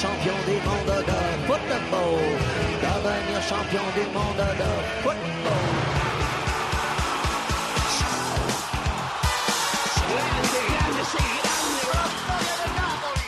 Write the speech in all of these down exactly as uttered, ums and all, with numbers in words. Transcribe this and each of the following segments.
champion du monde de football. Devenir champion du monde de football. Grande, grande, sí, grande. Grande del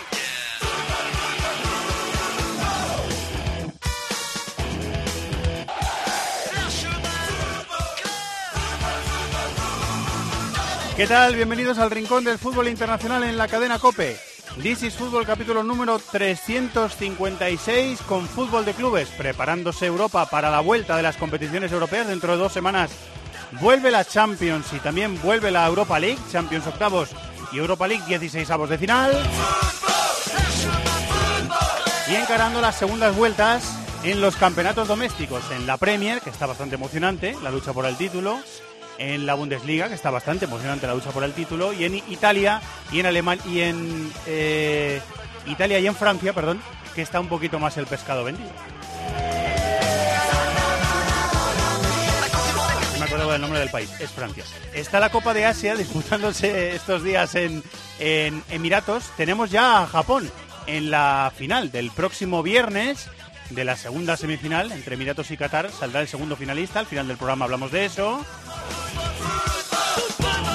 Napoli. ¿Qué tal? Bienvenidos al Rincón del Fútbol Internacional en la cadena COPE. This is Fútbol, capítulo número trescientos cincuenta y seis, con fútbol de clubes. Preparándose Europa para la vuelta de las competiciones europeas. Dentro de dos semanas vuelve la Champions y también vuelve la Europa League. Champions octavos y Europa League dieciseisavos de final. Y encarando las segundas vueltas en los campeonatos domésticos. En la Premier, que está bastante emocionante, la lucha por el título. En la Bundesliga, que está bastante emocionante la lucha por el título, y en Italia y en Alemania y en eh, Italia y en Francia, perdón, que está un poquito más el pescado vendido. No me acuerdo del nombre del país, es Francia. Está la Copa de Asia disputándose estos días en, en Emiratos. Tenemos ya a Japón en la final del próximo viernes de la segunda semifinal entre Emiratos y Qatar. Saldrá el segundo finalista. Al final del programa hablamos de eso.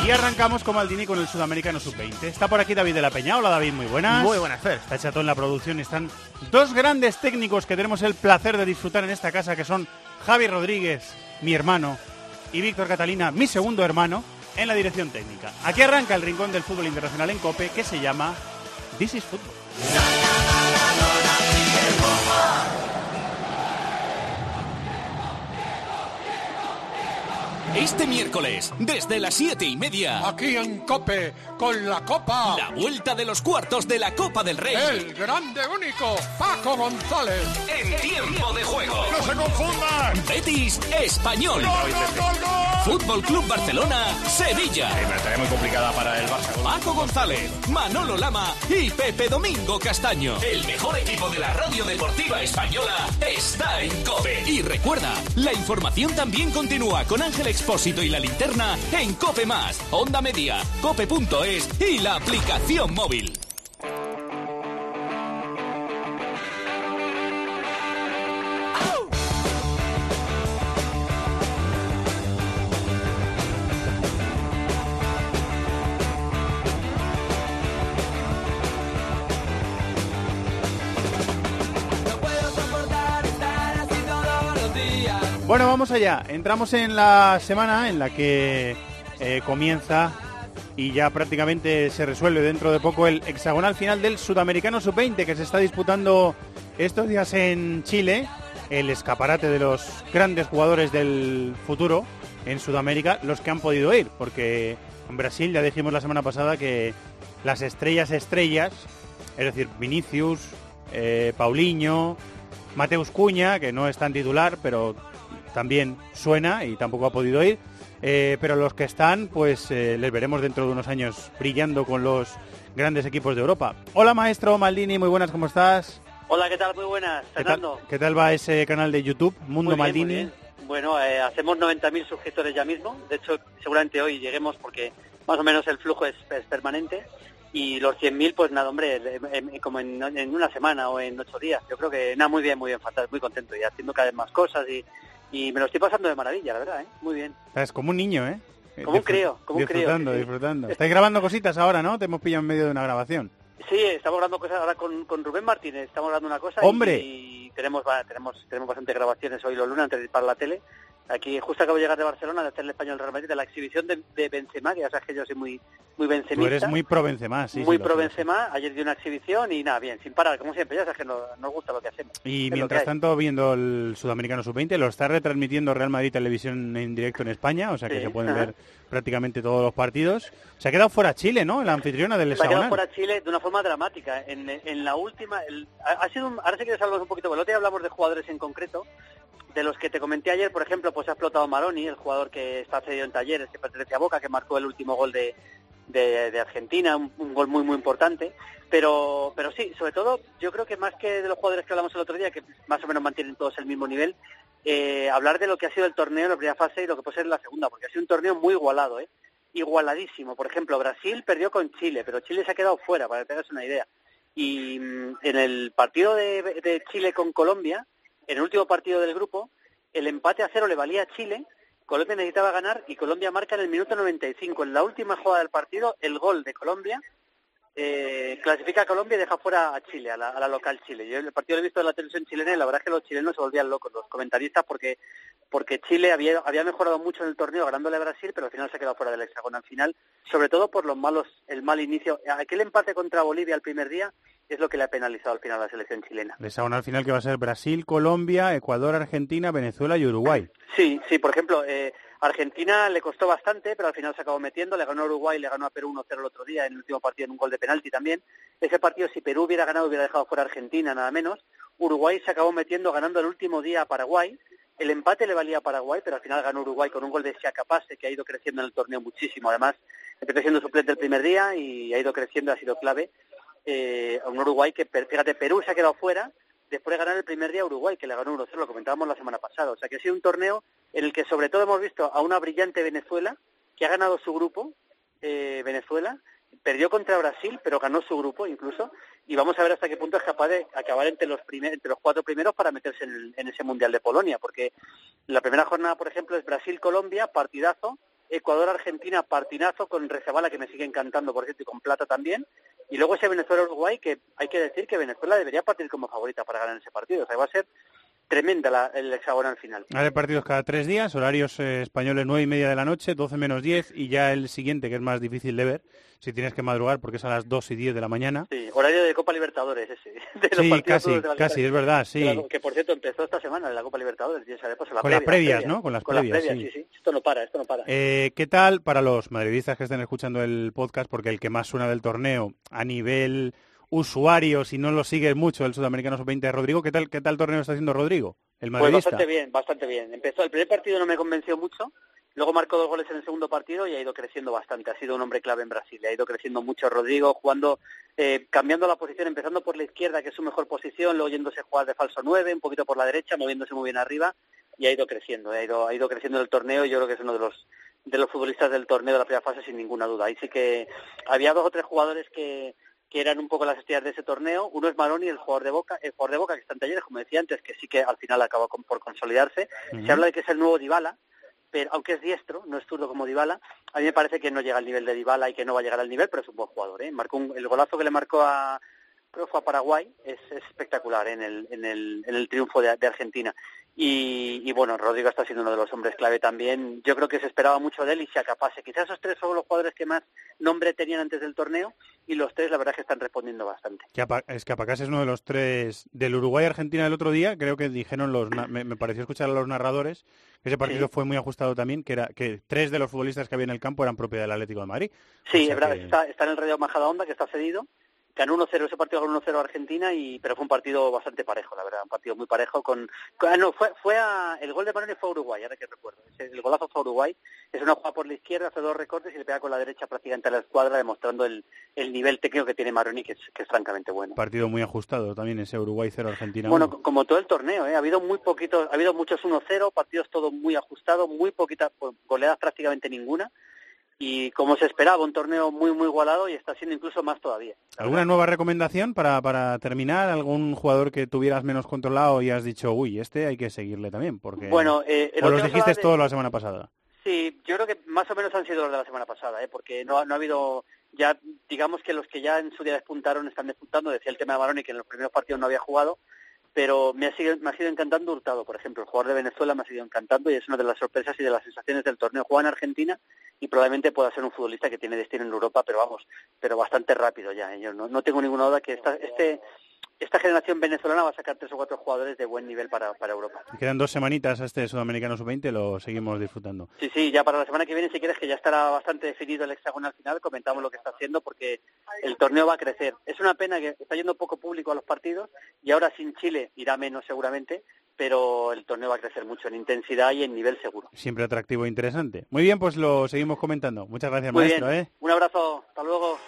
Y arrancamos con Maldini con el Sudamericano sub veinte. Está por aquí David de la Peña. Hola David, muy buenas. Muy buenas, Fer. Está Chato en la producción. Están dos grandes técnicos que tenemos el placer de disfrutar en esta casa, que son Javi Rodríguez, mi hermano, y Víctor Catalina, mi segundo hermano, en la dirección técnica. Aquí arranca el Rincón del Fútbol Internacional en COPE, que se llama This is Fútbol. Este miércoles, desde las siete y media... Aquí en COPE, con la Copa... La vuelta de los cuartos de la Copa del Rey... El grande único, Paco González... En tiempo de juego... ¡No se confundan! Betis, Español... ¡Gol, gol, gol! Fútbol Club Barcelona, Sevilla... Sí, pero estaría muy complicada para el Barça... Paco González, Manolo Lama y Pepe Domingo Castaño... El mejor equipo de la radio deportiva española está en COPE... Y recuerda, la información también continúa con Ángel Expósito y la linterna en COPE Más, Onda Media, cope punto es y la aplicación móvil. Bueno, vamos allá. Entramos en la semana en la que eh, comienza y ya prácticamente se resuelve dentro de poco el hexagonal final del Sudamericano sub veinte, que se está disputando estos días en Chile, el escaparate de los grandes jugadores del futuro en Sudamérica, los que han podido ir, porque en Brasil ya dijimos la semana pasada que las estrellas estrellas, es decir, Vinicius, eh, Paulinho, Mateus Cunha, que no es tan titular, pero también suena y tampoco ha podido ir, eh, pero los que están, pues eh, les veremos dentro de unos años brillando con los grandes equipos de Europa. Hola maestro Maldini, muy buenas, ¿cómo estás? Hola, ¿qué tal? Muy buenas, Fernando. ¿Qué tal, ¿Qué tal va ese canal de YouTube, Mundo muy bien, Maldini? Muy bien. Bueno, eh, hacemos noventa mil suscriptores ya mismo, de hecho seguramente hoy lleguemos porque más o menos el flujo es, es permanente y los cien mil, pues nada, hombre, eh, como en, en una semana o en ocho días, yo creo que nada, muy bien, muy bien, fantástico, muy contento y haciendo cada vez más cosas y... Y me lo estoy pasando de maravilla, la verdad, ¿eh? Muy bien. Estás como un niño, ¿eh? Como Disfr- un crío, como un crío. Disfrutando, sí. disfrutando. Estáis grabando cositas ahora, ¿no? Te hemos pillado en medio de una grabación. Sí, estamos grabando cosas ahora con, con Rubén Martínez, estamos grabando una cosa. ¡Hombre! Y, y tenemos, tenemos tenemos bastantes grabaciones hoy los lunes antes de ir para la tele. Aquí justo acabo de llegar de Barcelona, de hacer el Español Real Madrid, de la exhibición de, de Benzema, que ya sabes que yo soy muy, muy benzemista. Tú eres muy pro Benzema, sí. Muy sí, pro Benzema, ayer di una exhibición y nada, bien, sin parar, como siempre, ya sabes que no, nos gusta lo que hacemos. Y mientras tanto, viendo el Sudamericano sub veinte, lo está retransmitiendo Real Madrid Televisión en directo en España, o sea que sí, se pueden ajá. ver prácticamente todos los partidos. Se ha quedado fuera Chile, ¿no? La anfitriona del hexagonal. Se ha quedado fuera Chile de una forma dramática. En, en la última, el, ha sido un, ahora sí que hablamos un poquito, pero el otro día hablamos de jugadores en concreto. De los que te comenté ayer, por ejemplo, pues ha explotado Maroni, el jugador que está cedido en Talleres, que pertenece a Boca, que marcó el último gol de, de, de Argentina, un, un gol muy, muy importante. Pero pero sí, sobre todo, yo creo que más que de los jugadores que hablamos el otro día, que más o menos mantienen todos el mismo nivel, eh, hablar de lo que ha sido el torneo en la primera fase y lo que puede ser en la segunda, porque ha sido un torneo muy igualado, ¿eh? Igualadísimo. Por ejemplo, Brasil perdió con Chile, pero Chile se ha quedado fuera, para que te hagas una idea. Y en el partido de, de Chile con Colombia, en el último partido del grupo, el empate a cero le valía a Chile, Colombia necesitaba ganar y Colombia marca en el minuto noventa y cinco. En la última jugada del partido, el gol de Colombia eh, clasifica a Colombia y deja fuera a Chile, a la, a la local Chile. Yo el partido lo he visto en la televisión chilena y la verdad es que los chilenos se volvían locos, los comentaristas, porque... porque Chile había, había mejorado mucho en el torneo ganándole a Brasil, pero al final se ha quedado fuera del hexagonal final, sobre todo por los malos, el mal inicio. Aquel empate contra Bolivia el primer día es lo que le ha penalizado al final a la selección chilena. El hexagonal final que va a ser Brasil, Colombia, Ecuador, Argentina, Venezuela y Uruguay. Sí, sí, por ejemplo, eh, Argentina le costó bastante, pero al final se acabó metiendo, le ganó a Uruguay, le ganó a Perú uno cero el otro día en el último partido en un gol de penalti también. Ese partido, si Perú hubiera ganado, hubiera dejado fuera a Argentina, nada menos. Uruguay se acabó metiendo, ganando el último día a Paraguay. El empate le valía a Paraguay, pero al final ganó Uruguay con un gol de Siakapase, que ha ido creciendo en el torneo muchísimo. Además, empezó siendo suplente el primer día y ha ido creciendo, ha sido clave. Eh, un Uruguay que, fíjate, Perú se ha quedado fuera después de ganar el primer día a Uruguay, que le ganó uno cero, lo comentábamos la semana pasada. O sea, que ha sido un torneo en el que sobre todo hemos visto a una brillante Venezuela, que ha ganado su grupo, eh, Venezuela, perdió contra Brasil, pero ganó su grupo incluso, y vamos a ver hasta qué punto es capaz de acabar entre los primer, entre los cuatro primeros para meterse en, el, en ese Mundial de Polonia, porque la primera jornada, por ejemplo, es Brasil-Colombia, partidazo, Ecuador-Argentina, partidazo, con Rezabala, que me sigue encantando, por cierto, y con Plata también, y luego ese Venezuela-Uruguay, que hay que decir que Venezuela debería partir como favorita para ganar ese partido, o sea, va a ser tremenda la, el hexagonal final. Ahora partidos cada tres días, horarios eh, españoles nueve y media de la noche, doce menos diez, y ya el siguiente, que es más difícil de ver, si tienes que madrugar, porque es a las dos y diez de la mañana. Sí, horario de Copa Libertadores ese. De los sí, casi, de casi, es verdad, sí. La, que por cierto empezó esta semana la Copa Libertadores, ya sabes, pues, la con previa, las previas, previa, ¿no? Con las con previas, las previas sí. sí, sí. Esto no para, esto no para. Eh, ¿Qué tal para los madridistas que estén escuchando el podcast? Porque el que más suena del torneo a nivel... usuario, si no lo sigues mucho, el Sudamericano sub veinte, Rodrigo. ¿Qué tal qué tal torneo está haciendo Rodrigo, el madridista? Pues bastante bien, bastante bien. Empezó el primer partido, no me convenció mucho, luego marcó dos goles en el segundo partido y ha ido creciendo bastante. Ha sido un hombre clave en Brasil, ha ido creciendo mucho Rodrigo, jugando, eh, cambiando la posición, empezando por la izquierda, que es su mejor posición, luego yéndose a jugar de falso nueve, un poquito por la derecha, moviéndose muy bien arriba, y ha ido creciendo, ha ido, ha ido creciendo el torneo, y yo creo que es uno de los de los futbolistas del torneo de la primera fase, sin ninguna duda. Ahí sí que había dos o tres jugadores que que eran un poco las estrellas de ese torneo. Uno es Maroni, el jugador de Boca, el jugador de Boca que está en Talleres, como decía antes, que sí que al final acaba con, por consolidarse. Uh-huh. Se habla de que es el nuevo Dybala, pero aunque es diestro, no es zurdo como Dybala, a mí me parece que no llega al nivel de Dybala y que no va a llegar al nivel, pero es un buen jugador, ¿eh? Marcó un, el golazo que le marcó a, creo fue a Paraguay, es, es espectacular, ¿eh? en el en el en el triunfo de, de Argentina. Y, y bueno, Rodrigo está siendo uno de los hombres clave también. Yo creo que se esperaba mucho de él y se acapase. Quizás esos tres son los jugadores que más nombre tenían antes del torneo, y los tres la verdad es que están respondiendo bastante. Es que Apacase es uno de los tres del Uruguay-Argentina del otro día. Creo que dijeron, los me, me pareció escuchar a los narradores, que ese partido sí fue muy ajustado también, que era que tres de los futbolistas que había en el campo eran propiedad del Atlético de Madrid. Sí, o sea, es verdad, que... está, está en el Rayo Majadahonda, que está cedido. Ganó uno cero ese partido, ganó uno cero Argentina, y pero fue un partido bastante parejo, la verdad, un partido muy parejo. Con, con no, fue fue a, el gol de Maroni fue a Uruguay, ahora que recuerdo, el golazo fue a Uruguay, es una jugada por la izquierda, hace dos recortes y le pega con la derecha prácticamente a la escuadra, demostrando el, el nivel técnico que tiene Maroni, que es, que es francamente bueno. Partido muy ajustado también ese Uruguay cero Argentina. Bueno, uno. Como todo el torneo, ¿eh? ha habido muy poquitos, ha habido muchos uno cero, partidos todos muy ajustados, muy poquitas goleadas, prácticamente ninguna. Y como se esperaba, un torneo muy muy igualado, y está siendo incluso más todavía. ¿Alguna nueva recomendación para, para terminar? ¿Algún jugador que tuvieras menos controlado y has dicho, uy, este hay que seguirle también? Porque bueno, eh, o los dijiste de... todo la semana pasada. Sí, yo creo que más o menos han sido los de la semana pasada, ¿eh? Porque no, no ha habido... ya digamos que los que ya en su día despuntaron están despuntando. Decía el tema de Maroni, que en los primeros partidos no había jugado, pero me ha, sido, me ha sido encantando Hurtado, por ejemplo. El jugador de Venezuela me ha sido encantando, y es una de las sorpresas y de las sensaciones del torneo. Juega en Argentina y probablemente pueda ser un futbolista que tiene destino en Europa, pero vamos, pero bastante rápido ya. Yo no, no tengo ninguna duda que esta, este, esta generación venezolana va a sacar tres o cuatro jugadores de buen nivel para, para Europa. Quedan dos semanitas a este Sudamericano sub veinte, lo seguimos disfrutando. Sí, sí, ya para la semana que viene, si quieres, que ya estará bastante definido el hexagonal final, comentamos lo que está haciendo, porque el torneo va a crecer. Es una pena que está yendo poco público a los partidos, y ahora sin Chile irá menos seguramente, pero el torneo va a crecer mucho en intensidad y en nivel seguro. Siempre atractivo e interesante. Muy bien, pues lo seguimos comentando. Muchas gracias, Muy maestro. Bien. ¿eh? Un abrazo. Hasta luego.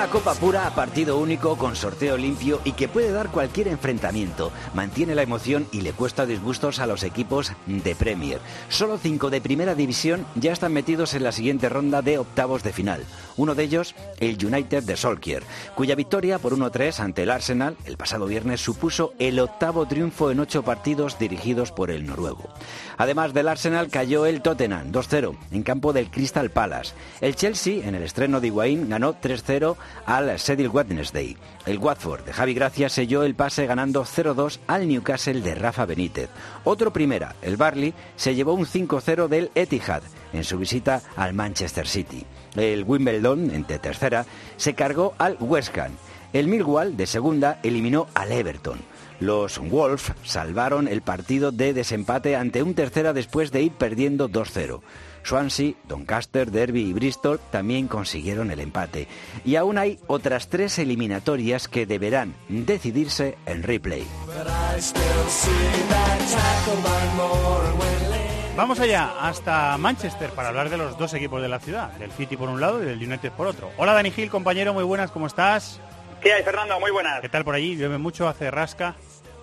Una copa pura a partido único con sorteo limpio y que puede dar cualquier enfrentamiento. Mantiene la emoción y le cuesta disgustos a los equipos de Premier. Solo cinco de primera división ya están metidos en la siguiente ronda de octavos de final. Uno de ellos, el United de Solskjaer, cuya victoria por uno tres ante el Arsenal el pasado viernes supuso el octavo triunfo en ocho partidos dirigidos por el noruego. Además del Arsenal cayó el Tottenham dos cero en campo del Crystal Palace. El Chelsea, en el estreno de Higuaín, ganó tres cero al Sheffield Wednesday. El Watford de Javi Gracia selló el pase ganando cero dos al Newcastle de Rafa Benítez. Otro primera, el Burnley, se llevó un cinco cero del Etihad en su visita al Manchester City. El Wimbledon, entre tercera, se cargó al West Ham. El Millwall, de segunda, eliminó al Everton. Los Wolves salvaron el partido de desempate ante un tercera después de ir perdiendo dos cero. Swansea, Doncaster, Derby y Bristol también consiguieron el empate. Y aún hay otras tres eliminatorias que deberán decidirse en replay. Vamos allá, hasta Manchester, para hablar de los dos equipos de la ciudad, del City por un lado y del United por otro. Hola Dani Gil, compañero, muy buenas, ¿cómo estás? ¿Qué hay, Fernando? Muy buenas. ¿Qué tal por allí? ¿Llueve mucho? ¿Hace rasca?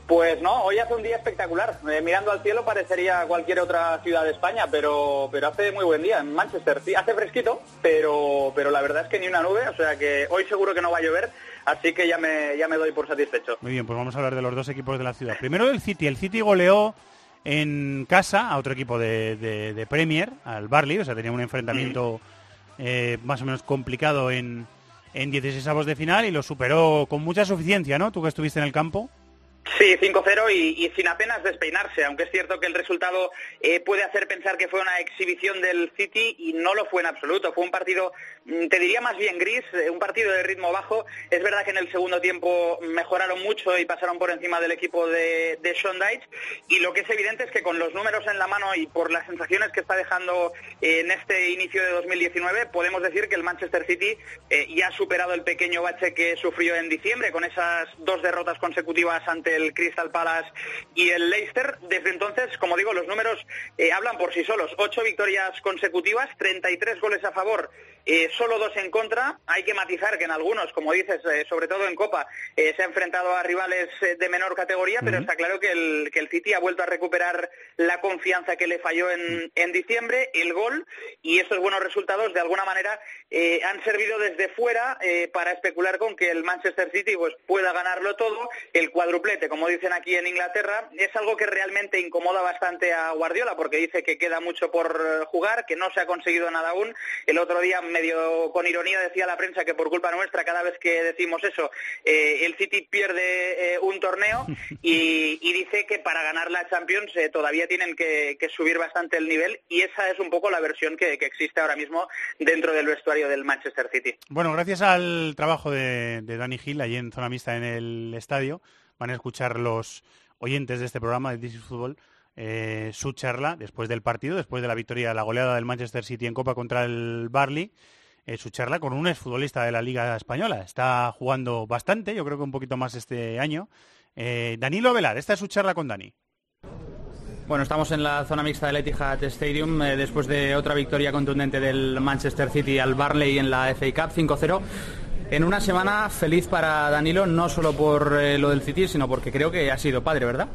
Pues no, hoy hace un día espectacular. Eh, mirando al cielo parecería cualquier otra ciudad de España, pero pero hace muy buen día en Manchester. Sí, hace fresquito, pero pero la verdad es que ni una nube, o sea que hoy seguro que no va a llover, así que ya me ya me doy por satisfecho. Muy bien, pues vamos a hablar de los dos equipos de la ciudad. Primero el City. El City goleó en casa a otro equipo de, de, de Premier, al Burnley, o sea, tenía un enfrentamiento mm. eh, más o menos complicado en, en dieciseisavos de final y lo superó con mucha suficiencia, ¿no? Tú que estuviste en el campo. Sí, cinco cero y, y sin apenas despeinarse, aunque es cierto que el resultado eh, puede hacer pensar que fue una exhibición del City y no lo fue en absoluto. Fue un partido, te diría más bien gris, un partido de ritmo bajo. Es verdad que en el segundo tiempo mejoraron mucho y pasaron por encima del equipo de, de Sean Dyche, y lo que es evidente es que con los números en la mano y por las sensaciones que está dejando eh, en este inicio de dos mil diecinueve, podemos decir que el Manchester City eh, ya ha superado el pequeño bache que sufrió en diciembre con esas dos derrotas consecutivas ante el Crystal Palace y el Leicester. Desde entonces, como digo, los números eh, hablan por sí solos. Ocho victorias consecutivas, treinta y tres goles a favor, eh, solo dos en contra. Hay que matizar que en algunos, como dices, eh, sobre todo en Copa, eh, se ha enfrentado a rivales eh, de menor categoría, pero uh-huh. está claro que el, que el City ha vuelto a recuperar la confianza que le falló en, en diciembre. El gol y estos buenos resultados, de alguna manera, eh, han servido desde fuera eh, para especular con que el Manchester City pues pueda ganarlo todo, el cuadruplete, como dicen aquí en Inglaterra. Es algo que realmente incomoda bastante a Guardiola, porque dice que queda mucho por jugar, que no se ha conseguido nada aún. El otro día, medio con ironía, decía la prensa que por culpa nuestra, cada vez que decimos eso, eh, el City pierde eh, un torneo, y, y dice que para ganar la Champions eh, todavía tienen que, que subir bastante el nivel, y esa es un poco la versión que, que existe ahora mismo dentro del vestuario del Manchester City. Bueno, gracias al trabajo de, de Dani Gil, allí en Zona Mixta en el estadio, van a escuchar los oyentes de este programa de This is Football eh, su charla después del partido, después de la victoria, la goleada del Manchester City en Copa contra el Burnley, eh, su charla con un exfutbolista de la Liga Española. Está jugando bastante, yo creo que un poquito más este año. Eh, Danilo Avelar, esta es su charla con Dani. Bueno, estamos en la zona mixta del Etihad Stadium eh, después de otra victoria contundente del Manchester City al Burnley en la F A Cup cinco cero. En una semana feliz para Danilo, no solo por eh, lo del City, sino porque creo que ha sido padre, ¿verdad?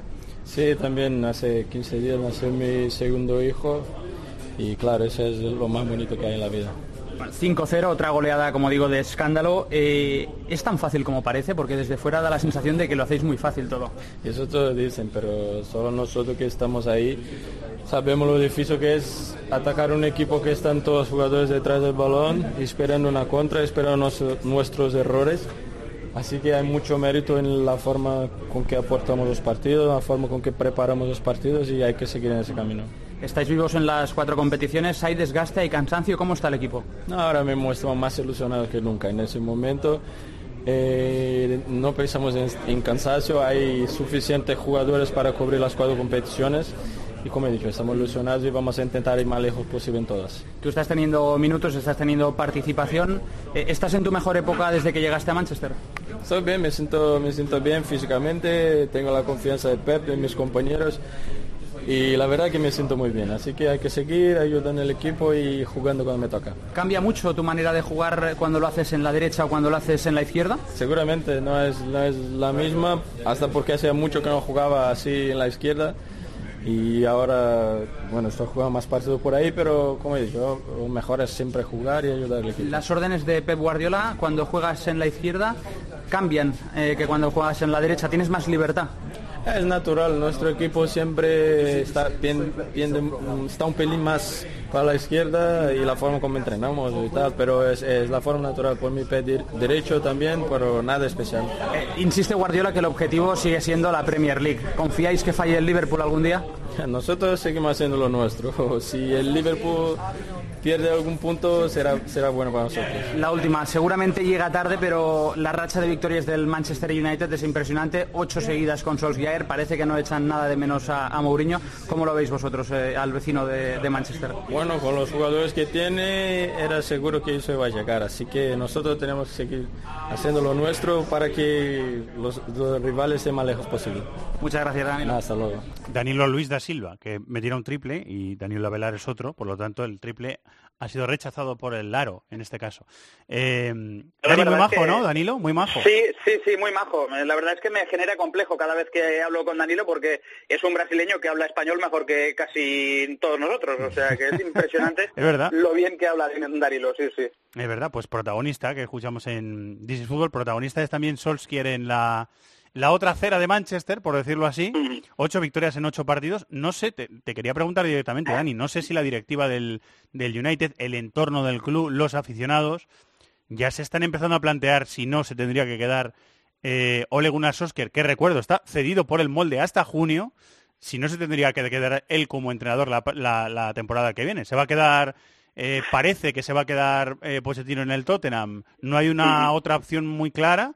Sí, también hace quince días nació mi segundo hijo y claro, eso es lo más bonito que hay en la vida. cinco cero, otra goleada, como digo, de escándalo. Eh, ¿Es tan fácil como parece? Porque desde fuera da la sensación de que lo hacéis muy fácil todo. Eso todos dicen, pero solo nosotros que estamos ahí sabemos lo difícil que es atacar un equipo que están todos los jugadores detrás del balón, esperando una contra, esperando nuestro, nuestros errores. Así que hay mucho mérito en la forma con que aportamos los partidos, la forma con que preparamos los partidos, y hay que seguir en ese camino. Estáis vivos en las cuatro competiciones, hay desgaste, hay cansancio, ¿cómo está el equipo? No, ahora mismo estamos más ilusionados que nunca. En ese momento eh, no pensamos en, en cansancio, hay suficientes jugadores para cubrir las cuatro competiciones. Y como he dicho, estamos ilusionados y vamos a intentar ir más lejos posible en todas. Tú estás teniendo minutos, estás teniendo participación. ¿Estás en tu mejor época desde que llegaste a Manchester? Estoy bien, me siento, me siento bien físicamente, tengo la confianza de Pep, de mis compañeros. y la verdad que me siento muy bien, así que hay que seguir ayudando al equipo y jugando cuando me toca. ¿Cambia mucho tu manera de jugar cuando lo haces en la derecha o cuando lo haces en la izquierda? Seguramente no es, no es la misma, hasta porque hacía mucho que no jugaba así en la izquierda y ahora, bueno, estoy jugando más partidos por ahí, pero como he dicho, lo mejor es siempre jugar y ayudar al equipo. Las órdenes de Pep Guardiola cuando juegas en la izquierda cambian, eh, que cuando juegas en la derecha tienes más libertad. Es natural, nuestro equipo siempre está, bien, bien, está un pelín más para la izquierda y la forma como entrenamos y tal, pero es, es la forma natural, por mi pedir derecho también, pero nada especial. Eh, insiste Guardiola que el objetivo sigue siendo la Premier League. ¿Confiáis que falle el Liverpool algún día? Nosotros seguimos haciendo lo nuestro. Si el Liverpool pierde algún punto, será, será bueno para nosotros. La última, seguramente llega tarde, pero la racha de victorias del Manchester United es impresionante. Ocho seguidas con Solskjaer, parece que no echan nada de menos a, a Mourinho. ¿Cómo lo veis vosotros, eh, al vecino de, de Manchester? Bueno, con los jugadores que tiene, era seguro que eso iba a llegar. Así que nosotros tenemos que seguir haciendo lo nuestro para que los, los rivales estén más lejos posible. Muchas gracias, Danilo. Hasta luego. Danilo Luis da Silva, que metiera un triple, y Danilo Avelar es otro, por lo tanto el triple ha sido rechazado por el Laro, en este caso. Eh, Dani, muy majo, ¿no, Danilo? Muy majo. Sí, sí, sí, muy majo. La verdad es que me genera complejo cada vez que hablo con Danilo, porque es un brasileño que habla español mejor que casi todos nosotros, o sea que es impresionante. Es verdad. Lo bien que habla Danilo, sí, sí. Es verdad, pues protagonista, que escuchamos en This is Football, protagonista es también Solskjaer en la... La otra cera de Manchester, por decirlo así, ocho victorias en ocho partidos. No sé, te, te quería preguntar directamente, Dani, no sé si la directiva del, del United, el entorno del club, los aficionados, ya se están empezando a plantear si no se tendría que quedar eh, Ole Gunnar Solskjaer, que recuerdo, está cedido por el molde hasta junio, si no se tendría que quedar él como entrenador la, la, la temporada que viene. Se va a quedar... Eh, parece que se va a quedar eh, Pochettino en el Tottenham. No hay una otra opción muy clara.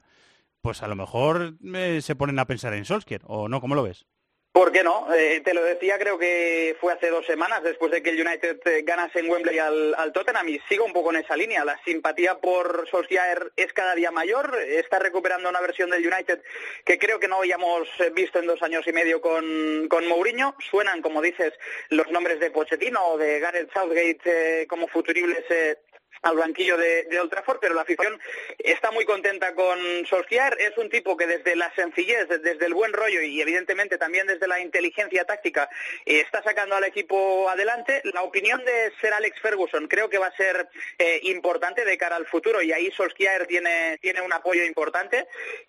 Pues a lo mejor eh, se ponen a pensar en Solskjaer, ¿o no? ¿Cómo lo ves? ¿Por qué no? Eh, te lo decía, creo que fue hace dos semanas, después de que el United eh, ganase en Wembley al, al Tottenham, y sigo un poco en esa línea. La simpatía por Solskjaer es cada día mayor, está recuperando una versión del United que creo que no habíamos visto en dos años y medio con, con Mourinho. Suenan, como dices, los nombres de Pochettino o de Gareth Southgate eh, como futuribles... Eh, al banquillo de, de Old Trafford, pero la afición está muy contenta con Solskjaer. Es un tipo que desde la sencillez, desde el buen rollo y evidentemente también desde la inteligencia táctica eh, está sacando al equipo adelante. La opinión de Sir Alex Ferguson creo que va a ser eh, importante de cara al futuro, y ahí Solskjaer tiene, tiene un apoyo importante.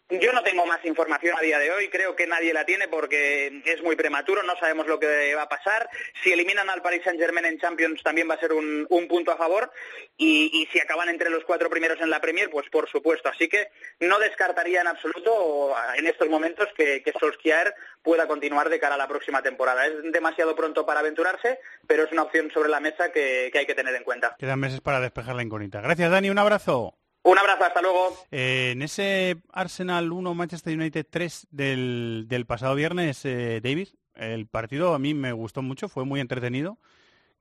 Yo no tengo más información a día de hoy, creo que nadie la tiene porque es muy prematuro, no sabemos lo que va a pasar. Si eliminan al Paris Saint-Germain en Champions también va a ser un, un punto a favor, y Y, y si acaban entre los cuatro primeros en la Premier, pues por supuesto. Así que no descartaría en absoluto en estos momentos que, que Solskjaer pueda continuar de cara a la próxima temporada. Es demasiado pronto para aventurarse, pero es una opción sobre la mesa que, que hay que tener en cuenta. Quedan meses para despejar la incógnita. Gracias, Dani. Un abrazo. Un abrazo. Hasta luego. Eh, en ese Arsenal uno, Manchester United tres del, del pasado viernes, eh, David, el partido a mí me gustó mucho, fue muy entretenido.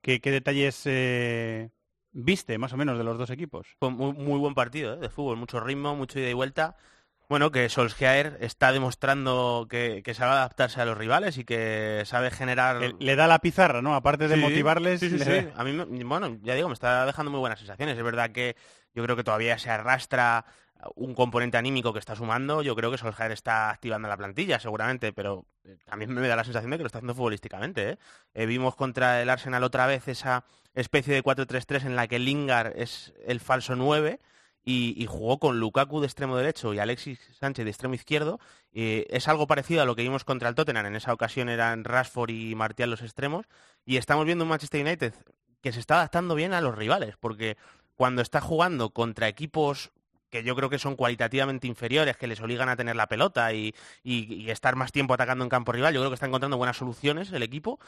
¿Qué, qué detalles... Eh... viste más o menos de los dos equipos? Muy, muy buen partido, ¿eh?, de fútbol, mucho ritmo, mucho ida y vuelta. Bueno, que Solskjaer está demostrando que, que sabe adaptarse a los rivales y que sabe generar... Le, le da la pizarra, ¿no? Aparte de sí, motivarles... Sí, sí, sí. Da... A mí, bueno, ya digo, me está dejando muy buenas sensaciones. Es verdad que yo creo que todavía se arrastra un componente anímico que está sumando. Yo creo que Solskjaer está activando la plantilla, seguramente, pero también me da la sensación de que lo está haciendo futbolísticamente, ¿eh? Eh, vimos contra el Arsenal otra vez esa especie de cuatro tres tres en la que Lingard es el falso nueve y, y jugó con Lukaku de extremo derecho y Alexis Sánchez de extremo izquierdo. Eh, es algo parecido a lo que vimos contra el Tottenham. En esa ocasión eran Rashford y Martial los extremos, y estamos viendo un Manchester United que se está adaptando bien a los rivales, porque cuando está jugando contra equipos que yo creo que son cualitativamente inferiores, que les obligan a tener la pelota y, y, y estar más tiempo atacando en campo rival, yo creo que está encontrando buenas soluciones el equipo,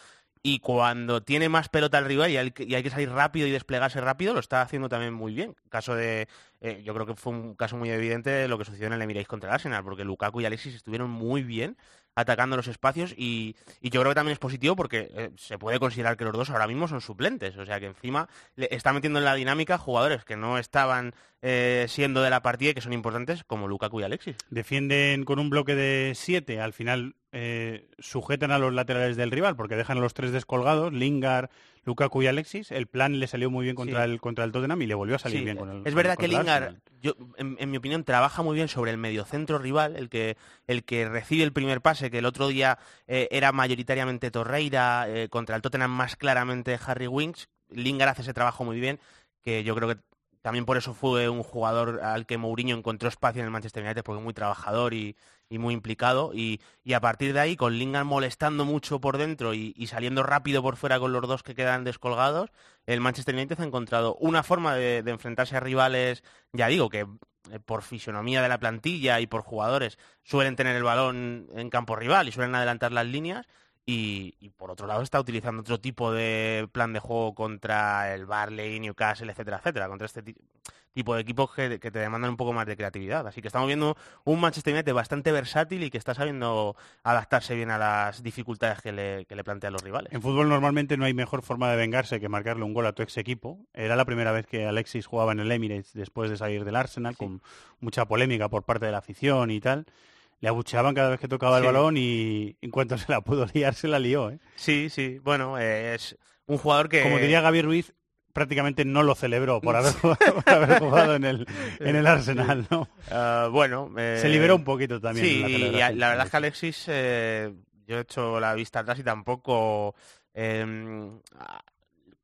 y cuando tiene más pelota el rival y hay, y hay que salir rápido y desplegarse rápido, lo está haciendo también muy bien. Caso de eh, yo creo que fue un caso muy evidente de lo que sucedió en el Emiratos contra el Arsenal, porque Lukaku y Alexis estuvieron muy bien atacando los espacios, y, y yo creo que también es positivo porque eh, se puede considerar que los dos ahora mismo son suplentes, o sea que encima le está metiendo en la dinámica jugadores que no estaban eh, siendo de la partida y que son importantes, como Lukaku y Alexis. Defienden con un bloque de siete, al final eh, sujetan a los laterales del rival porque dejan a los tres descolgados, Lingard, Lukaku y Alexis. El plan le salió muy bien contra, sí. el, contra el Tottenham y le volvió a salir sí. bien con el Es verdad que Lingard, yo, en, en mi opinión, trabaja muy bien sobre el mediocentro rival, el que, el que recibe el primer pase, que el otro día eh, era mayoritariamente Torreira, eh, contra el Tottenham más claramente Harry Winks. Lingard hace ese trabajo muy bien, que yo creo que también por eso fue un jugador al que Mourinho encontró espacio en el Manchester United, porque es muy trabajador y, y muy implicado. Y, y a partir de ahí, con Lingard molestando mucho por dentro y, y saliendo rápido por fuera con los dos que quedan descolgados, el Manchester United ha encontrado una forma de, de enfrentarse a rivales, ya digo, que por fisonomía de la plantilla y por jugadores suelen tener el balón en campo rival y suelen adelantar las líneas. Y, y por otro lado está utilizando otro tipo de plan de juego contra el Burnley, Newcastle, etcétera, etcétera, contra este t- tipo de equipos que, que te demandan un poco más de creatividad. Así que estamos viendo un Manchester United bastante versátil y que está sabiendo adaptarse bien a las dificultades que le, que le plantean los rivales. En fútbol normalmente no hay mejor forma de vengarse que marcarle un gol a tu ex equipo. Era la primera vez que Alexis jugaba en el Emirates después de salir del Arsenal, sí. con mucha polémica por parte de la afición y tal. Le abucheaban cada vez que tocaba el sí. balón y en cuanto se la pudo liar, se la lió, ¿eh? Sí, sí. Bueno, eh, es un jugador que... Como diría Gaby Ruiz, prácticamente no lo celebró por haber jugado, por haber jugado en, el, en el Arsenal, ¿no? Uh, bueno... Eh... Se liberó un poquito también. Sí, en la, y la verdad es que Alexis, eh, yo he hecho la vista atrás y tampoco... Eh,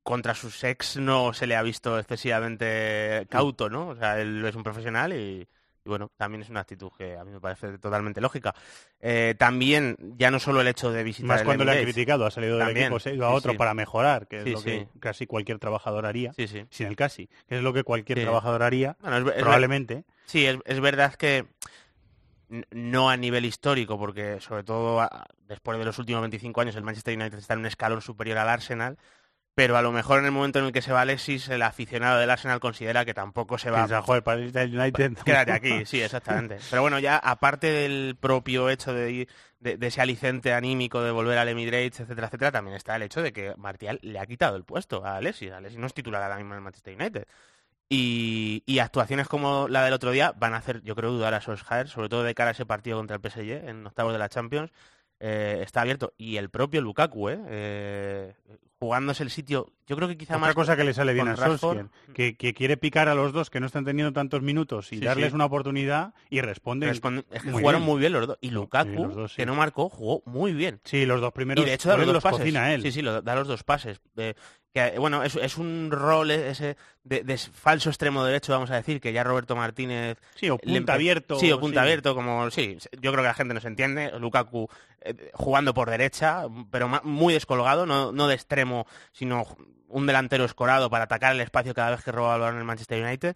contra sus ex no se le ha visto excesivamente cauto, ¿no? O sea, él es un profesional y... Y bueno, también es una actitud que a mí me parece totalmente lógica. Eh, también, ya no solo el hecho de visitar... Más cuando el le han criticado, ha salido del también, equipo, se ha ido a otro sí. para mejorar, que es sí, lo que sí. casi cualquier trabajador haría, sí, sí. sin el casi, que es lo que cualquier sí. trabajador haría, bueno, es, probablemente. Es, sí, es, es verdad que no a nivel histórico, porque sobre todo a, después de los últimos veinticinco años el Manchester United está en un escalón superior al Arsenal, pero a lo mejor en el momento en el que se va Alexis, el aficionado del Arsenal considera que tampoco se va... Joder, para el United... Quédate aquí, sí, exactamente. Pero bueno, ya aparte del propio hecho de ir, de, de ese aliciente anímico de volver al Emirates, etcétera, etcétera, también está el hecho de que Martial le ha quitado el puesto a Alexis. Alexis no es titular ahora mismo en el Manchester United. Y, y actuaciones como la del otro día van a hacer, yo creo, dudar a Solskjaer, sobre todo de cara a ese partido contra el P S G en octavos de la Champions. Eh, está abierto. Y el propio Lukaku, ¿eh? eh jugándose el sitio, yo creo que quizá Otra más... Otra cosa que le sale bien a Solskjaer, que, que quiere picar a los dos que no están teniendo tantos minutos y sí, darles sí. una oportunidad y responden Responde, es que muy Jugaron bien. muy bien los dos. Y Lukaku, sí, los dos, sí. que no marcó, jugó muy bien. Sí, los dos primeros. Y de hecho da los, los dos pases. Cocina él. Sí, sí, lo, da los dos pases. Eh, que, bueno, es, es un rol ese de, de falso extremo derecho, vamos a decir, que ya Roberto Martínez... Sí, o punta le, abierto. Sí, o punta sí. abierto, como... Sí, yo creo que la gente no se entiende. Lukaku eh, jugando por derecha, pero muy descolgado, no, no de extremo, sino un delantero escorado para atacar el espacio cada vez que roba el balón el Manchester United.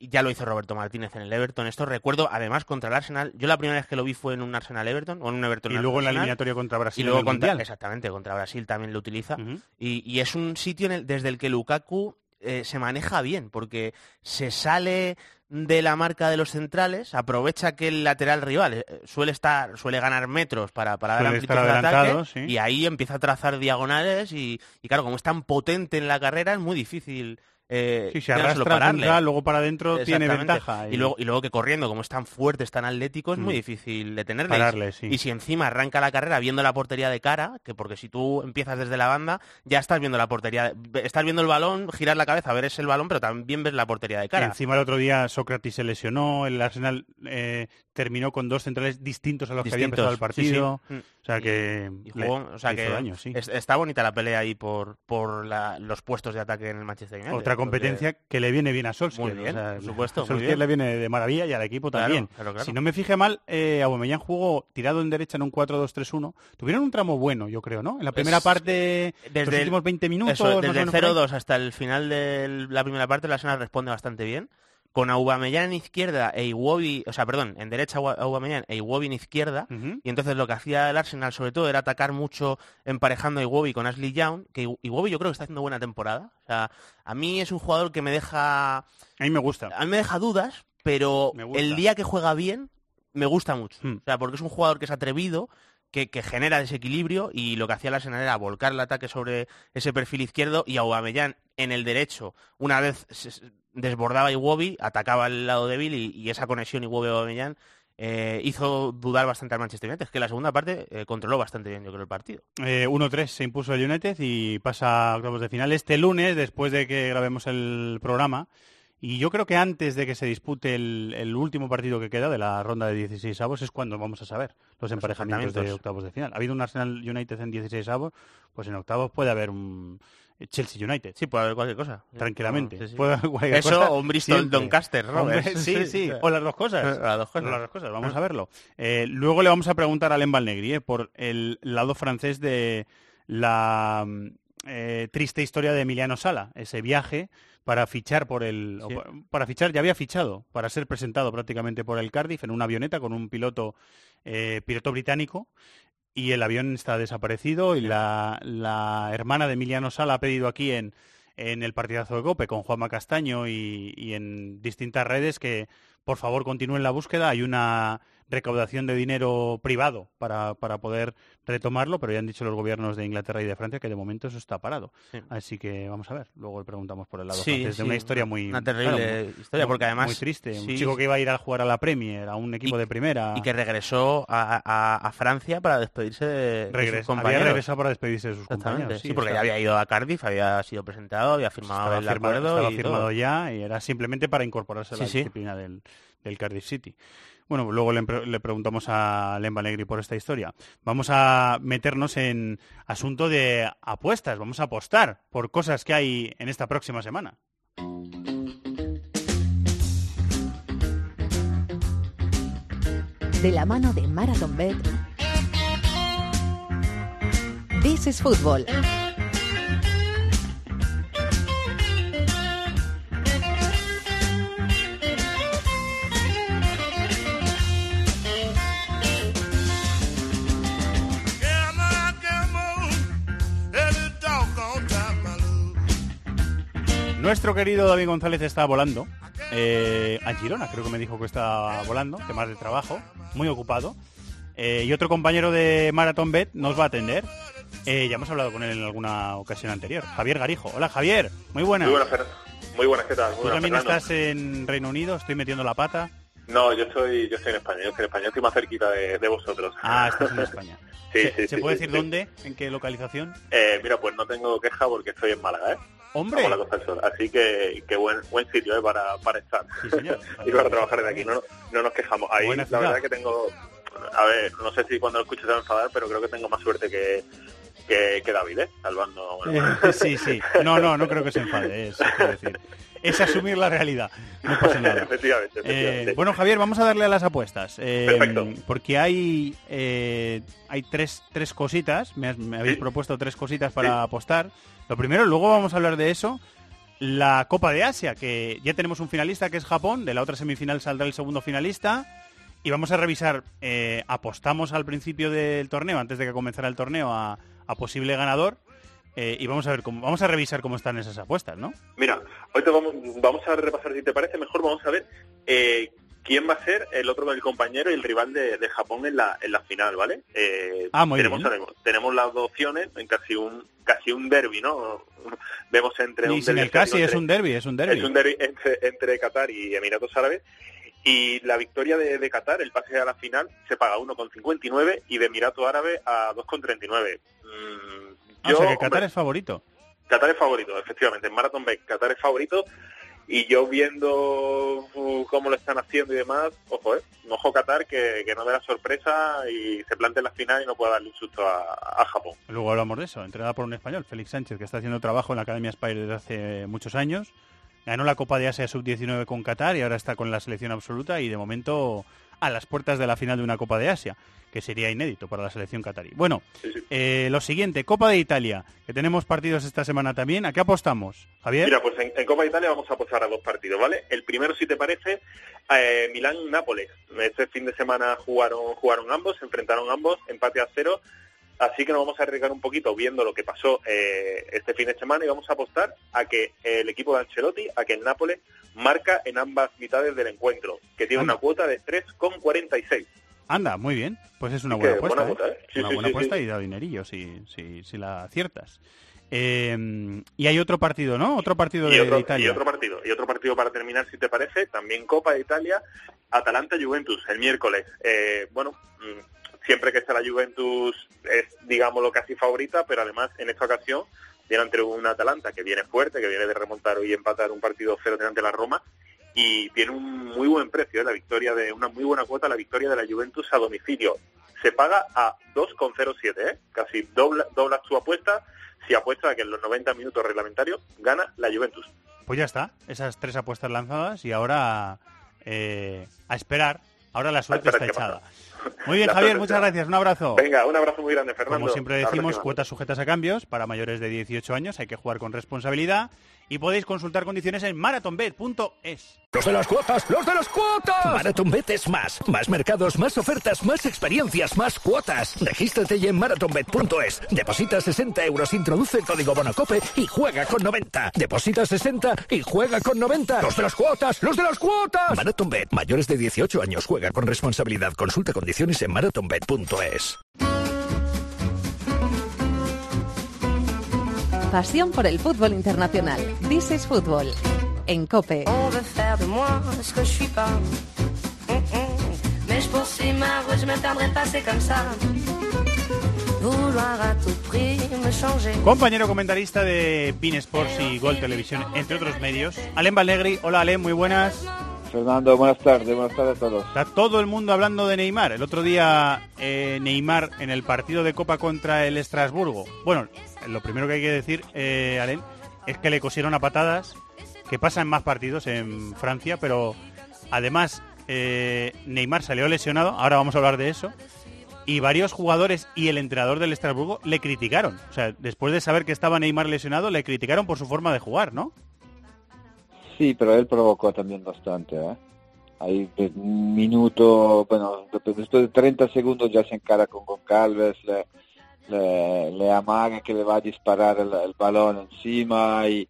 Ya lo hizo Roberto Martínez en el Everton. Esto recuerdo, además, contra el Arsenal. Yo la primera vez que lo vi fue en un Arsenal-Everton o en un Everton. Y luego en la eliminatoria contra Brasil. Y luego contra, exactamente, contra Brasil también lo utiliza. Uh-huh. Y, y es un sitio en el, desde el que Lukaku eh, se maneja bien, porque se sale de la marca de los centrales, aprovecha que el lateral rival suele estar suele ganar metros para, para dar amplitud de ataque, sí. y ahí empieza a trazar diagonales y, y claro, como es tan potente en la carrera es muy difícil eh, sí, se arrastra contra, luego para adentro tiene ventaja. Y... Y, luego, y luego que corriendo, como es tan fuerte, es tan atlético, es mm. muy difícil detenerle. Pararle, sí. Y si encima arranca la carrera viendo la portería de cara, que porque si tú empiezas desde la banda, ya estás viendo la portería, estás viendo el balón, giras la cabeza, ves el balón, pero también ves la portería de cara. Y encima el otro día Sócrates se lesionó, el Arsenal eh, terminó con dos centrales distintos a los distintos, que había empezado el partido. Sí, sí. O sea que, y, y jugó, le, o sea que daño, sí. es, está bonita la pelea ahí por, por la, los puestos de ataque en el Manchester United. Otra competencia porque... que le viene bien a Solskjaer. Muy bien, o sea, por supuesto. Solskjaer muy bien. Le viene de maravilla y al equipo también. Claro, claro, claro. Si no me fijé mal, eh, Aubameyang jugó tirado en derecha en un cuatro dos tres uno. Tuvieron un tramo bueno, yo creo, ¿no? En la primera es, parte, desde los últimos veinte minutos. Eso, desde el cero dos hasta el final de la primera parte, la Arsenal responde bastante bien. Con Aubameyang en izquierda e Iwobi, o sea, perdón, en derecha Aubameyang e Iwobi en izquierda, uh-huh. y entonces lo que hacía el Arsenal sobre todo era atacar mucho emparejando a Iwobi con Ashley Young, que Iwobi yo creo que está haciendo buena temporada, o sea, a mí es un jugador que me deja... A mí me gusta. A mí me deja dudas, pero el día que juega bien me gusta mucho, hmm. o sea, porque es un jugador que es atrevido, Que, que genera desequilibrio, y lo que hacía el Arsenal era volcar el ataque sobre ese perfil izquierdo y Aubameyang en el derecho. Una vez desbordaba Iwobi, atacaba al lado débil y, y esa conexión Iwobi-Aubameyang Eh, hizo dudar bastante al Manchester United, que la segunda parte eh, controló bastante bien, yo creo, el partido. eh, uno tres se impuso el United y pasa a octavos de final este lunes, después de que grabemos el programa, y yo creo que antes de que se dispute el, el último partido que queda de la ronda de dieciseisavos es cuando vamos a saber los, los emparejamientos de octavos de final. Ha habido un Arsenal United en dieciseisavos, pues en octavos puede haber un Chelsea United. Sí, puede haber cualquier cosa. Tranquilamente. Sí, sí. Puede haber cualquier Eso cosa, o un Bristol Doncaster, ¿no? Hombre, sí, sí, sí. O las dos cosas. Las dos cosas. Las dos cosas. Vamos ah. a verlo. Eh, luego le vamos a preguntar a Alain Valnegri eh, por el lado francés de la eh, triste historia de Emiliano Sala. Ese viaje para fichar por el... Sí. Para, para fichar, ya había fichado, para ser presentado prácticamente por el Cardiff en una avioneta con un piloto, eh, piloto británico. Y el avión está desaparecido y la, la hermana de Emiliano Sala ha pedido aquí en, en el partidazo de COPE con Juanma Castaño y, y en distintas redes que por favor continúen la búsqueda. Hay una recaudación de dinero privado para, para poder retomarlo, pero ya han dicho los gobiernos de Inglaterra y de Francia que de momento eso está parado. Sí. Así que vamos a ver, luego le preguntamos por el lado sí, francés. Sí, de una historia muy... Una terrible claro, muy, historia, porque además... Muy triste, sí, un chico que iba a ir a jugar a la Premier, a un equipo y, de primera... Y que regresó a, a, a Francia para despedirse de, Regres, de sus compañeros. Había regresado para despedirse de sus compañeros. Sí, sí, porque ya había ido a Cardiff, había sido presentado, había firmado el firmado, acuerdo... Estaba y firmado todo. Ya y era simplemente para incorporarse a la sí, disciplina sí. del... del Cardiff City. Bueno, luego le, pre- le preguntamos a Alain Valnegri por esta historia. Vamos a meternos en asunto de apuestas. Vamos a apostar por cosas que hay en esta próxima semana. De la mano de MarathonBet, This is Football. Nuestro querido David González está volando eh, a Girona, creo que me dijo que está volando, temas de trabajo, muy ocupado. Eh, y otro compañero de MarathonBet nos va a atender. Eh, ya hemos hablado con él en alguna ocasión anterior, Javier Garijo. Hola Javier, muy buenas. Muy buenas, muy buenas, ¿qué tal? Muy ¿Tú buenas, también Fernando. Estás en Reino Unido? ¿Estoy metiendo la pata? No, yo estoy, yo estoy en España, yo estoy en España, estoy más cerquita de, de vosotros. Ah, estás en España. Sí, ¿Se, sí, ¿se sí, puede sí, decir sí. dónde? ¿En qué localización? Eh, mira, pues no tengo queja porque estoy en Málaga, ¿eh? Hombre, así que, que buen buen sitio ¿eh? para para estar sí, señor. y para trabajar de aquí, no no nos quejamos. Ahí Buena la ciudad. Verdad que tengo, a ver, no sé si cuando lo escuches se va a enfadar, pero creo que tengo más suerte que que, que David, ¿eh? Salvando. Bueno. Eh, sí, sí, no, no, no creo que se enfade, es, es decir, es asumir la realidad, no pasa nada. Efectivamente, efectivamente. Eh, bueno, Javier, vamos a darle a las apuestas, eh, perfecto, porque hay eh, hay tres tres cositas, me, has, me habéis ¿Sí? propuesto tres cositas para ¿Sí? apostar. Lo primero, luego vamos a hablar de eso, la Copa de Asia, que ya tenemos un finalista que es Japón, de la otra semifinal saldrá el segundo finalista, y vamos a revisar, eh, apostamos al principio del torneo, antes de que comenzara el torneo, a, a posible ganador, eh, y vamos a ver cómo, vamos a revisar cómo están esas apuestas, ¿no? Mira, hoy te vamos, vamos a repasar, si te parece mejor, vamos a ver eh, quién va a ser el otro del compañero y el rival de, de Japón en la en la final, ¿vale? Eh, ah, muy tenemos, bien. Tenemos, tenemos las dos opciones en casi un casi un derbi, ¿no? Vemos entre y un sin derbi, el casi es, entre, un derbi, es un derbi, es un derbi entre, entre Qatar y Emiratos Árabes. Y la victoria de, de Qatar, el pase a la final, se paga uno con cincuenta y nueve y de Emiratos Árabes a dos con treinta y nueve. Mm, ah, yo, o sea que Qatar hombre, es favorito. Qatar es favorito, efectivamente. En MarathonBet, Qatar es favorito. Y yo viendo uh, cómo lo están haciendo y demás, ojo, eh, ojo Qatar, que, que no dé la sorpresa y se plante en la final y no pueda darle un susto a, a Japón. Luego hablamos de eso, entrenada por un español, Félix Sánchez, que está haciendo trabajo en la Academia Spire desde hace muchos años. Ganó la Copa de Asia sub diecinueve con Qatar y ahora está con la selección absoluta y de momento a las puertas de la final de una Copa de Asia, que sería inédito para la selección qatarí. Bueno, sí, sí. Eh, lo siguiente, Copa de Italia, que tenemos partidos esta semana también. ¿A qué apostamos, Javier? Mira, pues en, en Copa de Italia vamos a apostar a dos partidos, ¿vale? El primero, si te parece, eh, Milán-Nápoles. Este fin de semana jugaron, jugaron ambos, se enfrentaron ambos, empate a cero. Así que nos vamos a arriesgar un poquito viendo lo que pasó eh, este fin de semana y vamos a apostar a que el equipo de Ancelotti, a que el Nápoles marca en ambas mitades del encuentro, que tiene Anda. una cuota de tres con cuarenta y seis. Anda, muy bien. Pues es una buena apuesta. Buena apuesta, ¿eh? ¿eh? Sí, una sí, buena sí, apuesta sí. Y da dinerillo si, si, si la aciertas. Eh, y hay otro partido, ¿no? Otro partido de, otro, de Italia. Y otro partido, y otro partido para terminar, si te parece, también Copa de Italia, Atalanta-Juventus, el miércoles. Eh, bueno, siempre que está la Juventus es, digámoslo, casi favorita, pero además en esta ocasión viene ante un Atalanta que viene fuerte, que viene de remontar y empatar un partido cero ante la Roma, y tiene un muy buen precio, ¿eh? La victoria de una muy buena cuota, la victoria de la Juventus a domicilio. Se paga a dos coma cero siete, ¿eh? Casi dobla, doblas tu apuesta. Si apuesta que en los noventa minutos reglamentarios gana la Juventus. Pues ya está, esas tres apuestas lanzadas y ahora eh, a esperar. Ahora la suerte está echada. Muy bien, Javier, muchas gracias. Un abrazo. Venga, un abrazo muy grande, Fernando. Como siempre decimos, cuotas sujetas a cambios para mayores de dieciocho años. Hay que jugar con responsabilidad. Y podéis consultar condiciones en marathon bet punto es. ¡Los de las cuotas! ¡Los de las cuotas! MarathonBet es más. Más mercados, más ofertas, más experiencias, más cuotas. Regístrate ya en marathon bet punto es. Deposita sesenta euros, introduce el código BONOCOPE y juega con noventa. Deposita sesenta y juega con noventa. ¡Los de las cuotas! ¡Los de las cuotas! MarathonBet. Mayores de dieciocho años. Juega con responsabilidad. Consulta condiciones en marathon bet punto es. Pasión por el fútbol internacional. This is Fútbol en COPE. On veut faire de moi ce que je suis pas. Mais je poursuis ma route, je m'attendrai pas, c'est comme ça. Vouloir a tout prix me changer. Compañero comentarista de Bein Sports y Gol Televisión, entre otros medios, Alem Valnegri. Hola, Alem, muy buenas. Fernando, buenas tardes, buenas tardes a todos. Está todo el mundo hablando de Neymar. El otro día eh, Neymar en el partido de Copa contra el Estrasburgo. Bueno, lo primero que hay que decir, eh, Alem, es que le cosieron a patadas, que pasa en más partidos en Francia, pero además eh, Neymar salió lesionado, ahora vamos a hablar de eso, y varios jugadores y el entrenador del Estrasburgo le criticaron. O sea, después de saber que estaba Neymar lesionado, le criticaron por su forma de jugar, ¿no? Sí, pero él provocó también bastante, ¿eh? Ahí un minuto, bueno, después de treinta segundos ya se encara con Goncalves, le, le, le amaga que le va a disparar el, el balón encima y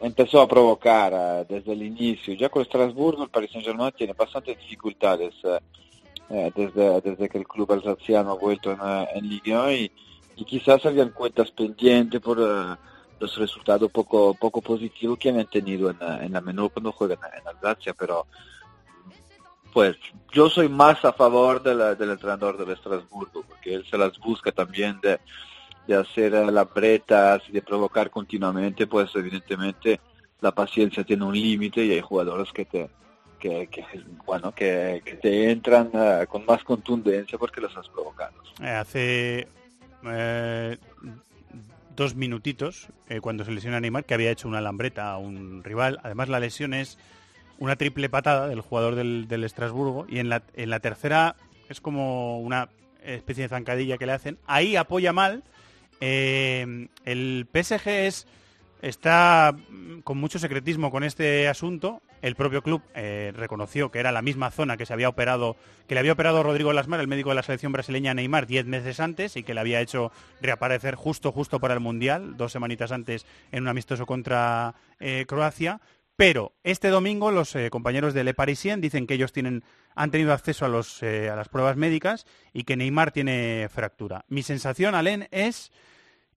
empezó a provocar ¿eh? desde el inicio. Ya con Estrasburgo el Paris Saint-Germain tiene bastantes dificultades ¿eh? desde, desde que el club alsaciano ha vuelto en, en Ligue uno y, y quizás habían cuentas pendientes por... Uh, los resultados poco poco positivos que han tenido en, en la menor cuando juegan en Alsacia, pero pues yo soy más a favor de la, del entrenador del Estrasburgo, porque él se las busca también de, de hacer las bretas y de provocar continuamente, pues evidentemente la paciencia tiene un límite y hay jugadores que te que, que bueno que, que te entran uh, con más contundencia porque los has provocado. Eh, hace... Eh... dos minutitos, eh, cuando se lesiona Neymar, que había hecho una lambreta a un rival. Además, la lesión es una triple patada del jugador del, del Estrasburgo y en la, en la tercera es como una especie de zancadilla que le hacen. Ahí apoya mal. Eh, el P S G es, está con mucho secretismo con este asunto. El propio club eh, reconoció que era la misma zona que se había operado, que le había operado Rodrigo Lasmar, el médico de la selección brasileña, a Neymar diez meses antes y que le había hecho reaparecer justo justo para el Mundial, dos semanitas antes en un amistoso contra eh, Croacia. Pero este domingo los eh, compañeros de Le Parisien dicen que ellos tienen, han tenido acceso a, los, eh, a las pruebas médicas y que Neymar tiene fractura. Mi sensación, Alain, es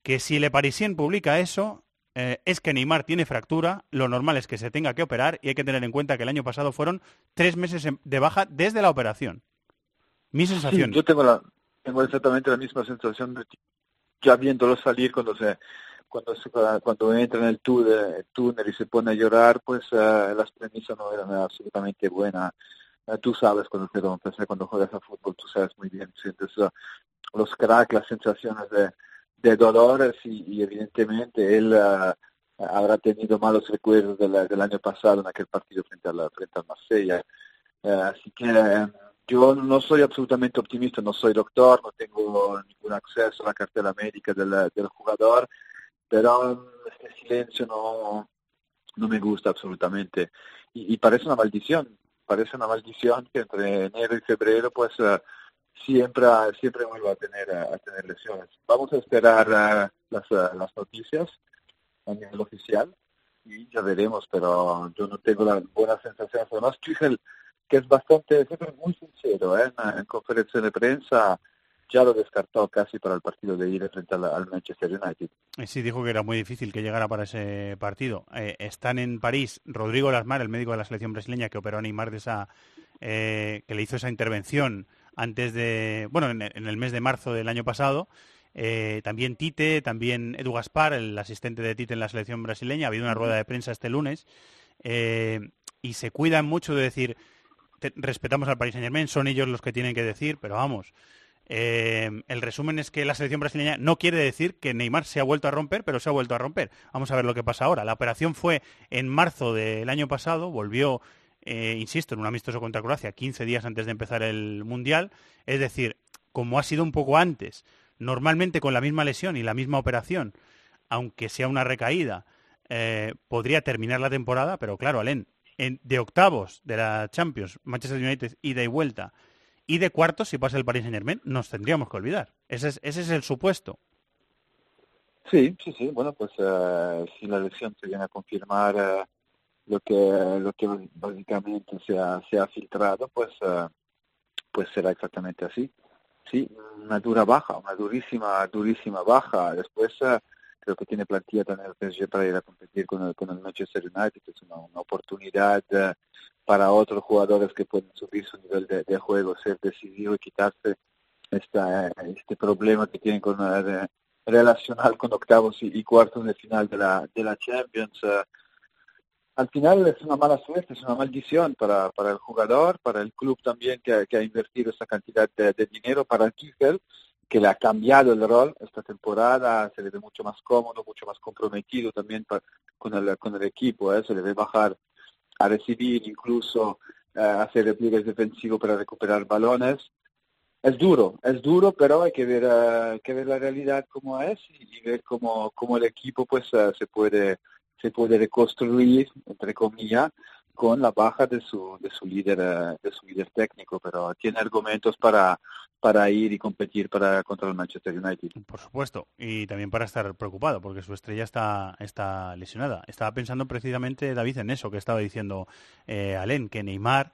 que si Le Parisien publica eso... Eh, es que Neymar tiene fractura, lo normal es que se tenga que operar y hay que tener en cuenta que el año pasado fueron tres meses de baja desde la operación. Mi sensación. Sí, yo tengo, la, tengo exactamente la misma sensación de, ya viéndolo salir cuando se cuando se, cuando entra en el túnel, túnel y se pone a llorar, pues uh, las premisas no eran absolutamente buenas. Uh, tú sabes cuando te rompes, cuando juegas a fútbol, tú sabes muy bien, sientes uh, los cracks, las sensaciones de de dolores y, y evidentemente él uh, habrá tenido malos recuerdos de la, del año pasado en aquel partido frente a la, frente a Marsella. Uh, así que uh, yo no soy absolutamente optimista, no soy doctor, no tengo ningún acceso a la cartera médica del, del jugador, pero este silencio no, no me gusta absolutamente. Y, y parece una maldición, parece una maldición que entre enero y febrero pues... Uh, Siempre, siempre vuelvo a tener a tener lesiones. Vamos a esperar uh, las, uh, las noticias a nivel oficial y ya veremos, pero yo no tengo la buena sensación. Además, Tuchel, que es bastante, siempre muy sincero, ¿eh? en, en conferencia de prensa, ya lo descartó casi para el partido de ida frente al, al Manchester United. Sí, dijo que era muy difícil que llegara para ese partido. Eh, están en París Rodrigo Lasmar, el médico de la selección brasileña que operó a Neymar de esa, eh, que le hizo esa intervención antes de, bueno, en, en el mes de marzo del año pasado. Eh, también Tite, también Edu Gaspar, el asistente de Tite en la selección brasileña. Ha habido una rueda de prensa este lunes eh, y se cuidan mucho de decir, te, respetamos al Paris Saint-Germain, son ellos los que tienen que decir, pero vamos, eh, el resumen es que la selección brasileña no quiere decir que Neymar se ha vuelto a romper, pero se ha vuelto a romper. Vamos a ver lo que pasa ahora. La operación fue en marzo del año pasado, volvió, eh, insisto, en un amistoso contra Croacia, quince días antes de empezar el Mundial, es decir, como ha sido un poco antes. Normalmente con la misma lesión y la misma operación, aunque sea una recaída, eh, podría terminar la temporada, pero claro, Alén, en, de octavos de la Champions, Manchester United, ida y vuelta, y de cuartos, si pasa el Paris Saint-Germain, nos tendríamos que olvidar. Ese es, ese es el supuesto. Sí, sí, sí. Bueno, pues uh, si la lesión se viene a confirmar uh, lo que uh, lo que básicamente se ha, se ha filtrado, pues, uh, pues será exactamente así. Sí, una dura baja, una durísima, durísima baja. Después uh, creo que tiene plantilla también el P S G para ir a competir con el, con el Manchester United, que es una, una oportunidad uh, para otros jugadores que pueden subir su nivel de, de juego, ser decisivo y quitarse esta, este problema que tienen con uh, relacional con octavos y, y cuartos de final de la, de la Champions. Uh, Al final es una mala suerte, es una maldición para, para el jugador, para el club también que, que ha invertido esa cantidad de, de dinero, para Tuchel, que le ha cambiado el rol esta temporada, se le ve mucho más cómodo, mucho más comprometido también para, con, el, con el equipo, ¿eh? Se le ve bajar a recibir, incluso eh, hacer repliegues defensivos para recuperar balones. Es duro, es duro, pero hay que ver, uh, que ver la realidad como es y, y ver cómo, cómo el equipo pues uh, se puede... se puede reconstruir, entre comillas, con la baja de su de su líder de su líder técnico, pero tiene argumentos para para ir y competir para contra el Manchester United. Por supuesto, y también para estar preocupado, porque su estrella está está lesionada. Estaba pensando precisamente, David, en eso que estaba diciendo eh, Alén, que Neymar,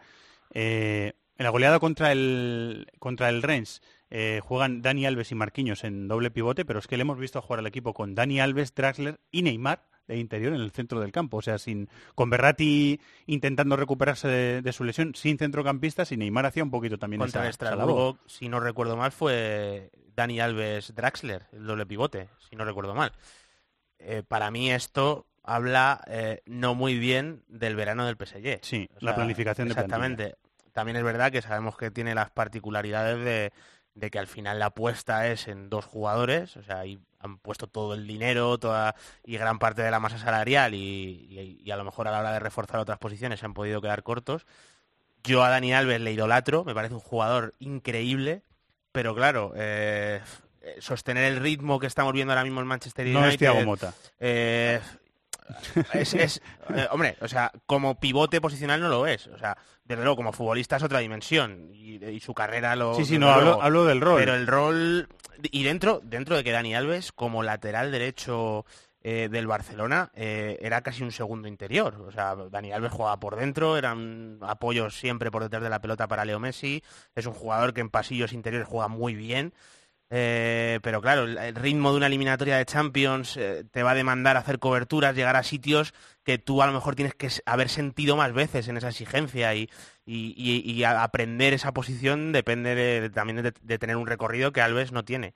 eh, en la goleada contra el contra el Rennes, Eh, juegan Dani Alves y Marquinhos en doble pivote, pero es que le hemos visto jugar al equipo con Dani Alves, Draxler y Neymar de interior en el centro del campo, o sea, sin con Berratti intentando recuperarse de, de su lesión, sin centrocampistas, y Neymar hacía un poquito también contra esa, Estrasburgo, esa si no recuerdo mal, fue Dani Alves Draxler, el doble pivote, si no recuerdo mal. Eh, para mí esto habla eh, no muy bien del verano del P S G. Sí, o la sea, planificación de plantilla. Exactamente. También es verdad que sabemos que tiene las particularidades de, de que al final la apuesta es en dos jugadores, o sea, y han puesto todo el dinero toda y gran parte de la masa salarial y, y, y a lo mejor a la hora de reforzar otras posiciones se han podido quedar cortos. Yo a Dani Alves le idolatro, me parece un jugador increíble, pero claro, eh, sostener el ritmo que estamos viendo ahora mismo en Manchester United... No es Thiago Motta. Eh, es, es, eh, hombre, o sea, como pivote posicional no lo es, o sea, desde luego como futbolista es otra dimensión y, y su carrera lo... Sí, sí, no, hablo, hablo del rol. Pero el rol... Y dentro dentro de que Dani Alves, como lateral derecho eh, del Barcelona, eh, era casi un segundo interior. O sea, Dani Alves jugaba por dentro, era un apoyo siempre por detrás de la pelota para Leo Messi. Es un jugador que en pasillos interiores juega muy bien. Eh, pero claro, el ritmo de una eliminatoria de Champions eh, te va a demandar hacer coberturas, llegar a sitios que tú a lo mejor tienes que haber sentido más veces en esa exigencia y, y, y, y aprender esa posición depende de, también de, de tener un recorrido que Alves no tiene.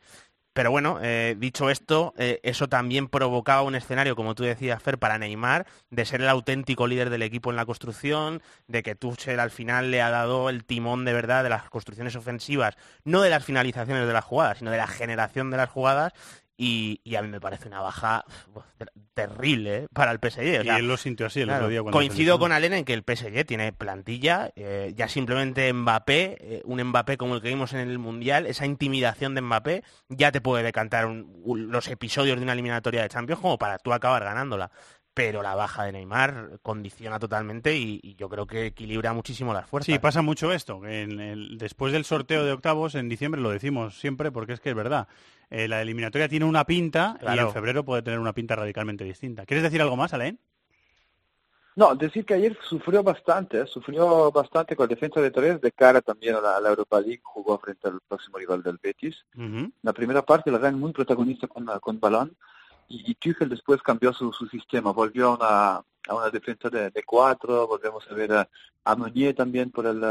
Pero bueno, eh, dicho esto, eh, eso también provocaba un escenario, como tú decías, Fer, para Neymar, de ser el auténtico líder del equipo en la construcción, de que Tuchel al final le ha dado el timón de verdad de las construcciones ofensivas, no de las finalizaciones de las jugadas, sino de la generación de las jugadas, y, y a mí me parece una baja terrible, ¿eh?, para el P S G. O sea, y él lo sintió así el claro, otro día. Cuando coincido con Alena en que el P S G tiene plantilla, eh, ya simplemente Mbappé, eh, un Mbappé como el que vimos en el Mundial, esa intimidación de Mbappé ya te puede decantar un, un, los episodios de una eliminatoria de Champions como para tú acabar ganándola. Pero la baja de Neymar condiciona totalmente y, y yo creo que equilibra muchísimo las fuerzas. Sí, pasa mucho esto. En el, después del sorteo de octavos, en diciembre, lo decimos siempre porque es que es verdad. Eh, la eliminatoria tiene una pinta, claro, y en febrero puede tener una pinta radicalmente distinta. ¿Quieres decir algo más, Alain? No, decir que ayer sufrió bastante, ¿eh? sufrió bastante con defensa de tres, de cara también a la, a la Europa League, jugó frente al próximo rival del Betis. Uh-huh. La primera parte la dan muy protagonista con, con balón, y, y Tuchel después cambió su, su sistema, volvió a una, a una defensa de, de cuatro, volvemos a ver a, a Meunier también por el,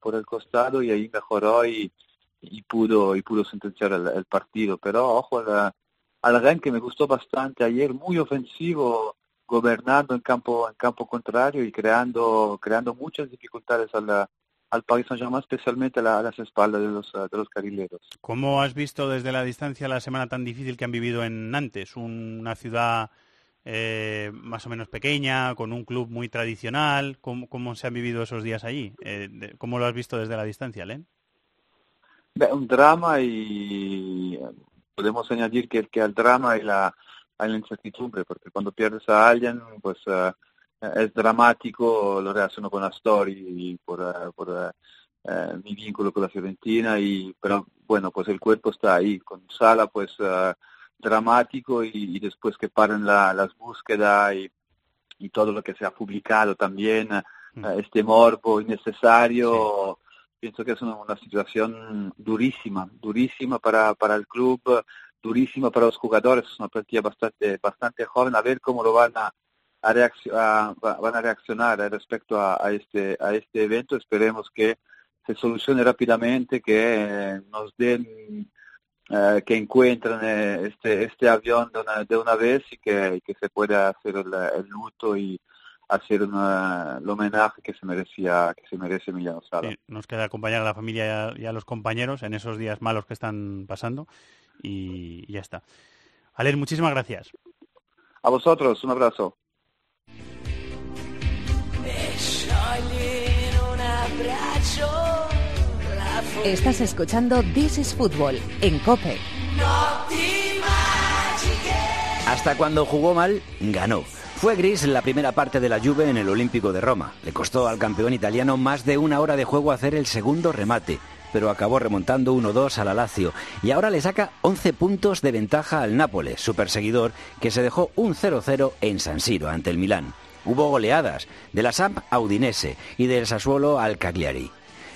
por el costado, y ahí mejoró y, y pudo y pudo sentenciar el, el partido. Pero ojo al, al Rennes, que me gustó bastante ayer, muy ofensivo, gobernando en campo en campo contrario y creando creando muchas dificultades a la, al Paris Saint-Germain, especialmente a, la, a las espaldas de los, de los carrileros. ¿Cómo has visto desde la distancia la semana tan difícil que han vivido en Nantes? Una ciudad eh, más o menos pequeña, con un club muy tradicional. ¿Cómo, cómo se han vivido esos días allí? Eh, ¿Cómo lo has visto desde la distancia, Len? Un drama, y podemos añadir que, que el drama y la... hay la incertidumbre, porque cuando pierdes a alguien, pues uh, es dramático. Lo relaciono con Astori por, uh, por uh, uh, mi vínculo con la Fiorentina, y pero bueno, pues el cuerpo está ahí. Con Sala, pues uh, dramático, y, y después que paren la, las búsquedas y, y todo lo que se ha publicado también, uh, este morbo innecesario. Sí. Pienso que es una, una situación durísima, durísima para, para el club, durísima para los jugadores. Es una plantilla bastante bastante joven, a ver cómo lo van a, a, reaccion, a, van a reaccionar respecto a, a este a este evento. Esperemos que se solucione rápidamente, que nos den, eh, que encuentren este este avión de una, de una vez, y que, que se pueda hacer el, el luto y hacer una, el homenaje que se merecía que se merece Emiliano Sala. Sí, nos queda acompañar a la familia y a, y a los compañeros en esos días malos que están pasando. Y ya está. Alex, muchísimas gracias. A vosotros, un abrazo. Estás escuchando This is Football en COPE. Hasta cuando jugó mal, ganó. Fue gris la primera parte de la Juve en el Olímpico de Roma. Le costó al campeón italiano más de una hora de juego hacer el segundo remate, pero acabó remontando uno dos a la Lazio, y ahora le saca once puntos de ventaja al Nápoles, su perseguidor, que se dejó un cero cero en San Siro ante el Milán. Hubo goleadas, de la Samp a Udinese y del Sassuolo al Cagliari.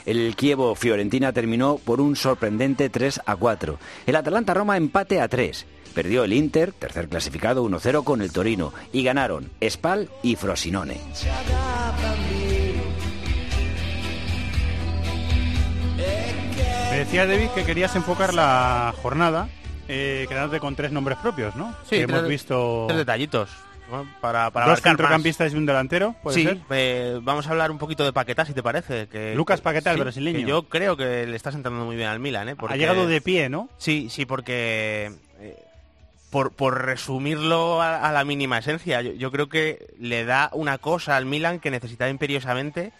El Chievo-Fiorentina terminó por un sorprendente tres a cuatro. El Atalanta-Roma empate a tres. Perdió el Inter, tercer clasificado, uno cero con el Torino, y ganaron Spal y Frosinone. Me decías, David, que querías enfocar la jornada eh, quedándote con tres nombres propios, ¿no? Sí, que tres, hemos visto tres detallitos. Bueno, para, para dos centrocampistas más y un delantero, ¿puede sí, ser? Eh, vamos a hablar un poquito de Paquetá, si te parece. Que, Lucas Paquetá, sí, el brasileño. Que yo creo que le está sentando muy bien al Milan, ¿eh? Porque ha llegado de pie, ¿no? Sí, sí, porque... Eh, por, por resumirlo a, a la mínima esencia, yo, yo creo que le da una cosa al Milan que necesita imperiosamente,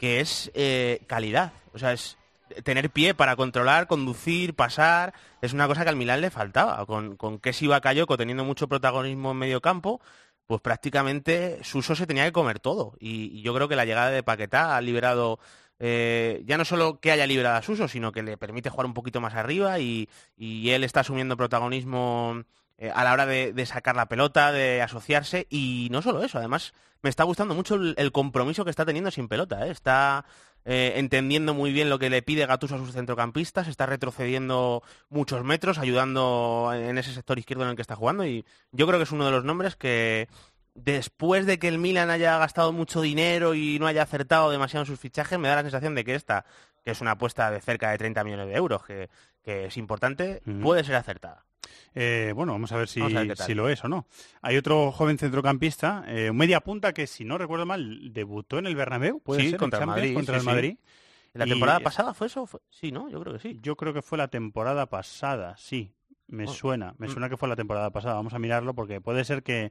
que es eh, calidad. O sea, es... tener pie para controlar, conducir, pasar. Es una cosa que al Milán le faltaba. Con, con Kessi Bakayoko teniendo mucho protagonismo en medio campo, pues prácticamente Suso se tenía que comer todo. Y, y yo creo que la llegada de Paquetá ha liberado, eh, ya no solo que haya liberado a Suso, sino que le permite jugar un poquito más arriba, y, y él está asumiendo protagonismo eh, a la hora de, de sacar la pelota, de asociarse. Y no solo eso, además me está gustando mucho el, el compromiso que está teniendo sin pelota, ¿eh? Está... Eh, entendiendo muy bien lo que le pide Gattuso a sus centrocampistas, está retrocediendo muchos metros, ayudando en ese sector izquierdo en el que está jugando, y yo creo que es uno de los nombres que, después de que el Milan haya gastado mucho dinero y no haya acertado demasiado en sus fichajes, me da la sensación de que esta, que es una apuesta de cerca de treinta millones de euros, que, que es importante, mm-hmm. puede ser acertada. Eh, bueno, vamos a ver, si, vamos a ver si lo es o no. Hay otro joven centrocampista, eh, un media punta que, si no recuerdo mal, debutó en el Bernabéu, puede sí, ser, contra el Madrid. Contra sí, el Madrid. Sí. ¿La y... temporada pasada fue eso? ¿Fue? Sí, ¿no? Yo creo que sí. Yo creo que fue la temporada pasada, sí. Me oh. suena, me mm. suena que fue la temporada pasada. Vamos a mirarlo, porque puede ser que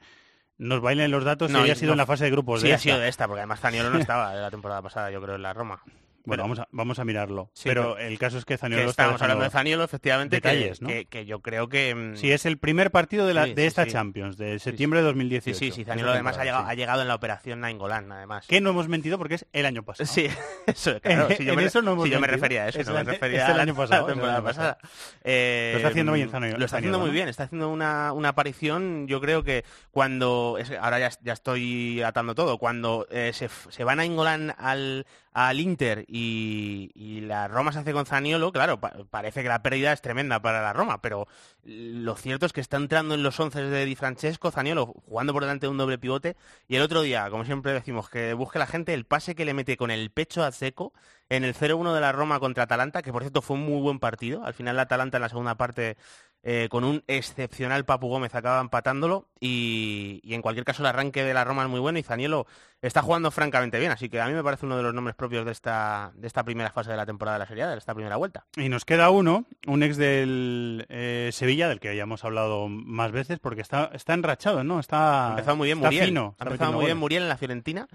nos bailen los datos no, si haya sido no. en la fase de grupos. Sí, de ha esta. sido de esta, porque además Zaniolo no estaba de la temporada pasada, yo creo, en la Roma. Bueno, pero, vamos, a, vamos a mirarlo. Sí, pero el caso es que Zaniolo... Estamos hablando de Zaniolo, efectivamente. Detalles, que, ¿no? que, que yo creo que... Sí, es el primer partido de, la, sí, de sí, esta sí. Champions, de septiembre de dos mil dieciocho. Sí, sí, sí Zaniolo además ha llegado, sí. ha llegado en la operación Nainggolan, además. Que no hemos mentido porque es el año pasado. Sí, eso, claro. Si yo, me, eso no si yo me refería a eso, es no me refería a la temporada pasada. Lo está haciendo bien Zaniolo. Lo está haciendo muy bien, está haciendo una, una aparición, yo creo que cuando... Es, ahora ya, ya estoy atando todo. Cuando eh, se, se van a Nainggolan al... al Inter y, y la Roma se hace con Zaniolo, claro, pa- parece que la pérdida es tremenda para la Roma, pero lo cierto es que está entrando en los once de Di Francesco, Zaniolo jugando por delante de un doble pivote, y el otro día, como siempre decimos, que busque la gente el pase que le mete con el pecho a Dzeko en el cero uno de la Roma contra Atalanta, que por cierto fue un muy buen partido, al final la Atalanta en la segunda parte... Eh, con un excepcional Papu Gómez acaba empatándolo y, y en cualquier caso el arranque de la Roma es muy bueno y Zaniolo está jugando francamente bien, así que a mí me parece uno de los nombres propios de esta de esta primera fase de la temporada de la Serie A, de esta primera vuelta. Y nos queda uno, un ex del eh, Sevilla, del que ya hemos hablado más veces porque está está enrachado, ¿no? Está empezado muy bien, está Muriel. Fino, ha empezado muy bien Muriel en la Fiorentina,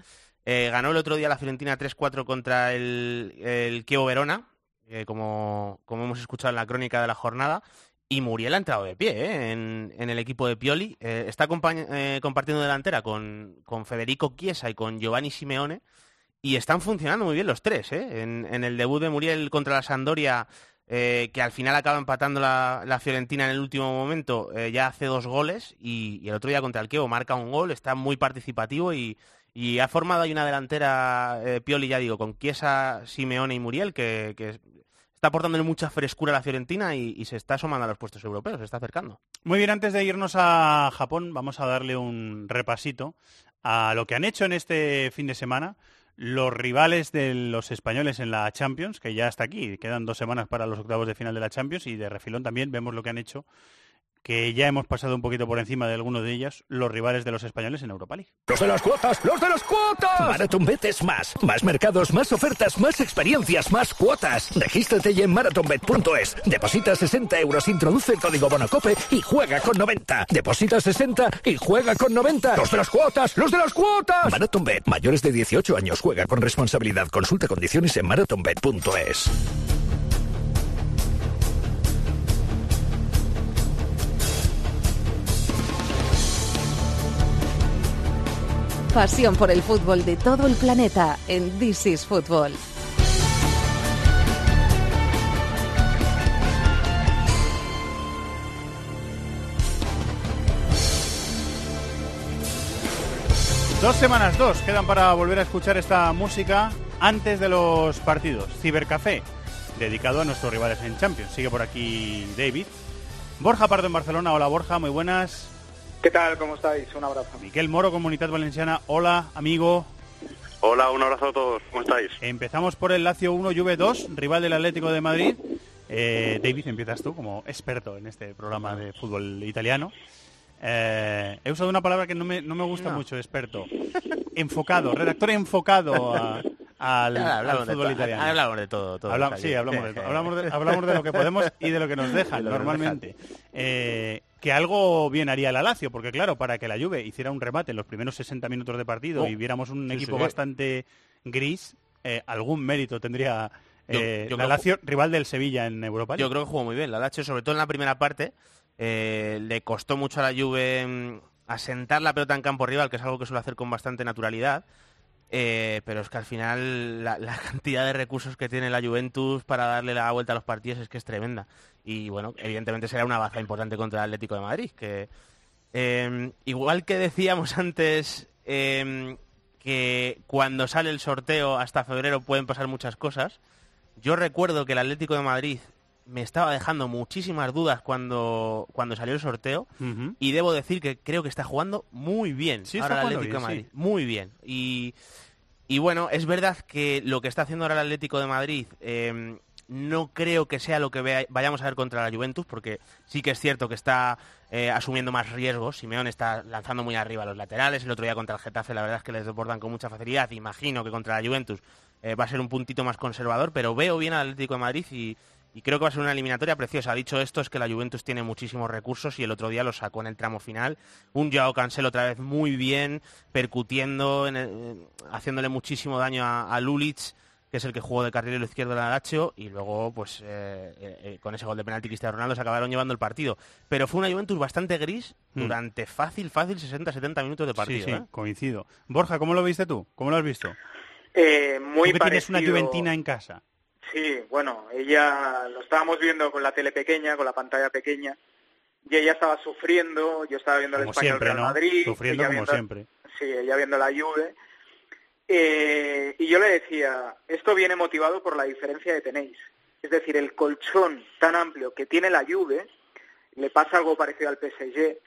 eh, ganó el otro día la Fiorentina tres cuatro contra el, el Chievo Verona, eh, como, como hemos escuchado en la crónica de la jornada. Y Muriel ha entrado de pie ¿eh? en, en el equipo de Pioli. Eh, está compañ- eh, compartiendo delantera con, con Federico Chiesa y con Giovanni Simeone. Y están funcionando muy bien los tres. ¿eh? En, en el debut de Muriel contra la Sampdoria, eh, que al final acaba empatando la, la Fiorentina en el último momento, eh, ya hace dos goles. Y, y el otro día contra el Chievo marca un gol. Está muy participativo y, y ha formado ahí una delantera eh, Pioli, ya digo, con Chiesa, Simeone y Muriel, que... que está aportándole mucha frescura a la Fiorentina y, y se está asomando a los puestos europeos, se está acercando. Muy bien, antes de irnos a Japón, vamos a darle un repasito a lo que han hecho en este fin de semana los rivales de los españoles en la Champions, que ya está aquí, quedan dos semanas para los octavos de final de la Champions y de refilón también vemos lo que han hecho, que ya hemos pasado un poquito por encima de algunos de ellas, los rivales de los españoles en Europa League. ¡Los de las cuotas! ¡Los de las cuotas! MarathonBet es más. Más mercados, más ofertas, más experiencias, más cuotas. Regístrate ya en marathonbet punto es. Deposita sesenta euros, introduce el código Bonocope y juega con noventa. Deposita sesenta y juega con noventa. ¡Los de las cuotas! ¡Los de las cuotas! MarathonBet. Mayores de dieciocho años. Juega con responsabilidad. Consulta condiciones en marathonbet punto es. Pasión por el fútbol de todo el planeta en This is Football. Dos semanas, dos, quedan para volver a escuchar esta música antes de los partidos. Cibercafé, dedicado a nuestros rivales en Champions. Sigue por aquí David. Borja Pardo en Barcelona. Hola Borja, muy buenas. ¿Qué tal? ¿Cómo estáis? Un abrazo. Miquel Moro, Comunitat Valenciana. Hola, amigo. Hola, un abrazo a todos. ¿Cómo estáis? Empezamos por el Lazio uno, Juve dos, rival del Atlético de Madrid. Eh, David, empiezas tú como experto en este programa de fútbol italiano. Eh, he usado una palabra que no me, no me gusta no. mucho, experto. Enfocado, redactor enfocado a... Al, al fútbol de, italiano. Hablamos de todo. todo Habla, sí, hablamos de, hablamos, de, hablamos de lo que podemos y de lo que nos dejan de normalmente. Nos dejan. Eh, que algo bien haría la Lazio, porque claro, para que la Juve hiciera un remate en los primeros sesenta minutos de partido oh. y viéramos un sí, equipo sí, bastante sí. gris, eh, algún mérito tendría eh, yo, yo la Lazio, que... rival del Sevilla en Europa. Yo creo que jugó muy bien la Lazio, sobre todo en la primera parte. Eh, le costó mucho a la Juve asentar la pelota en campo rival, que es algo que suele hacer con bastante naturalidad. Eh, pero es que al final la, la cantidad de recursos que tiene la Juventus para darle la vuelta a los partidos es que es tremenda. Y bueno, evidentemente será una baza importante contra el Atlético de Madrid. Que eh, igual que decíamos antes eh, que cuando sale el sorteo hasta febrero pueden pasar muchas cosas, yo recuerdo que el Atlético de Madrid me estaba dejando muchísimas dudas cuando, cuando salió el sorteo uh-huh. y debo decir que creo que está jugando muy bien sí, ahora el Atlético de Madrid, sí. muy bien. Y, y bueno, es verdad que lo que está haciendo ahora el Atlético de Madrid eh, no creo que sea lo que vea, vayamos a ver contra la Juventus, porque sí que es cierto que está eh, asumiendo más riesgos. Simeone está lanzando muy arriba a los laterales, el otro día contra el Getafe la verdad es que les desbordan con mucha facilidad, imagino que contra la Juventus eh, va a ser un puntito más conservador, pero veo bien al Atlético de Madrid y Y creo que va a ser una eliminatoria preciosa. Dicho esto, es que la Juventus tiene muchísimos recursos y el otro día lo sacó en el tramo final. Un Joao Cancelo otra vez muy bien, percutiendo, en el, haciéndole muchísimo daño a, a Lulic, que es el que jugó de carrilero izquierdo en la Lazio, y luego pues eh, eh, con ese gol de penalti Cristiano Ronaldo se acabaron llevando el partido. Pero fue una Juventus bastante gris durante mm. fácil, fácil sesenta a setenta minutos de partido. Sí, sí, ¿eh? Coincido. Borja, ¿cómo lo viste tú? ¿Cómo lo has visto? Eh, muy tú que parecido. Tienes una Juventina en casa. Sí, bueno, ella lo estábamos viendo con la tele pequeña, con la pantalla pequeña, y ella estaba sufriendo, yo estaba viendo el Español Real Madrid, sufriendo como viendo, siempre. Sí, ella viendo la Juve. Eh, y yo le decía, esto viene motivado por la diferencia que tenéis. Es decir, el colchón tan amplio que tiene la Juve, le pasa algo parecido al P S G,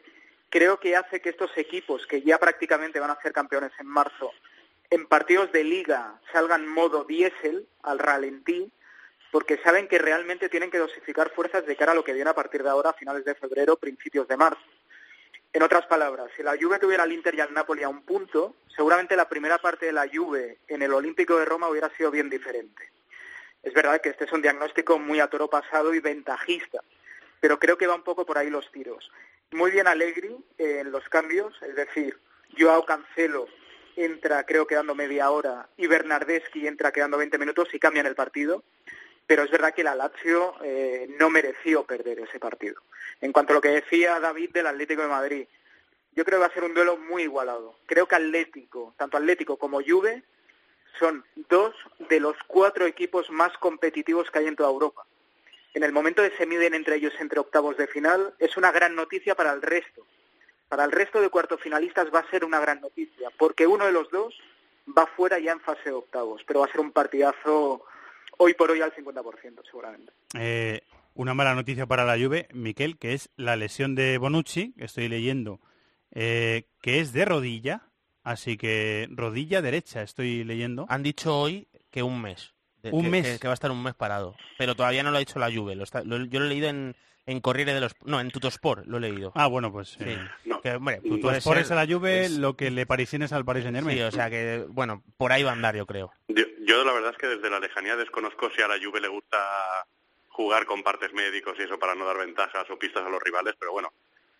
creo que hace que estos equipos, que ya prácticamente van a ser campeones en marzo, en partidos de liga salgan modo diésel, al ralentí, porque saben que realmente tienen que dosificar fuerzas de cara a lo que viene a partir de ahora, a finales de febrero, principios de marzo. En otras palabras, si la Juve tuviera al Inter y al Napoli a un punto, seguramente la primera parte de la Juve en el Olímpico de Roma hubiera sido bien diferente. Es verdad que este es un diagnóstico muy a toro pasado y ventajista, pero creo que va un poco por ahí los tiros. Muy bien Allegri eh, en los cambios, es decir, Joao Cancelo entra creo quedando media hora y Bernardeschi entra quedando veinte minutos y cambian el partido. Pero es verdad que la Lazio eh, no mereció perder ese partido. En cuanto a lo que decía David del Atlético de Madrid, yo creo que va a ser un duelo muy igualado. Creo que Atlético, tanto Atlético como Juve, son dos de los cuatro equipos más competitivos que hay en toda Europa. En el momento que se miden entre ellos entre octavos de final, es una gran noticia para el resto. Para el resto de cuartofinalistas va a ser una gran noticia, porque uno de los dos va fuera ya en fase de octavos, pero va a ser un partidazo... Hoy por hoy al cincuenta por ciento, seguramente. Eh, una mala noticia para la Juve, Miquel, que es la lesión de Bonucci, que estoy leyendo, eh, que es de rodilla, así que rodilla derecha estoy leyendo. Han dicho hoy que un mes. De, un que, mes. Que, que va a estar un mes parado, pero todavía no lo ha dicho la Juve. Lo está, lo, yo lo he leído en, en Corriere de los... No, en Tuttosport lo he leído. Ah, bueno, pues... Sí. Eh, no. que, hombre, Tuttosport es a la Juve es... lo que le parisienes al Paris Saint-Germain. Sí, o sea que, bueno, por ahí va a andar, yo creo. Yo, yo la verdad es que desde la lejanía desconozco si a la Juve le gusta jugar con partes médicos y eso para no dar ventajas o pistas a los rivales, pero bueno,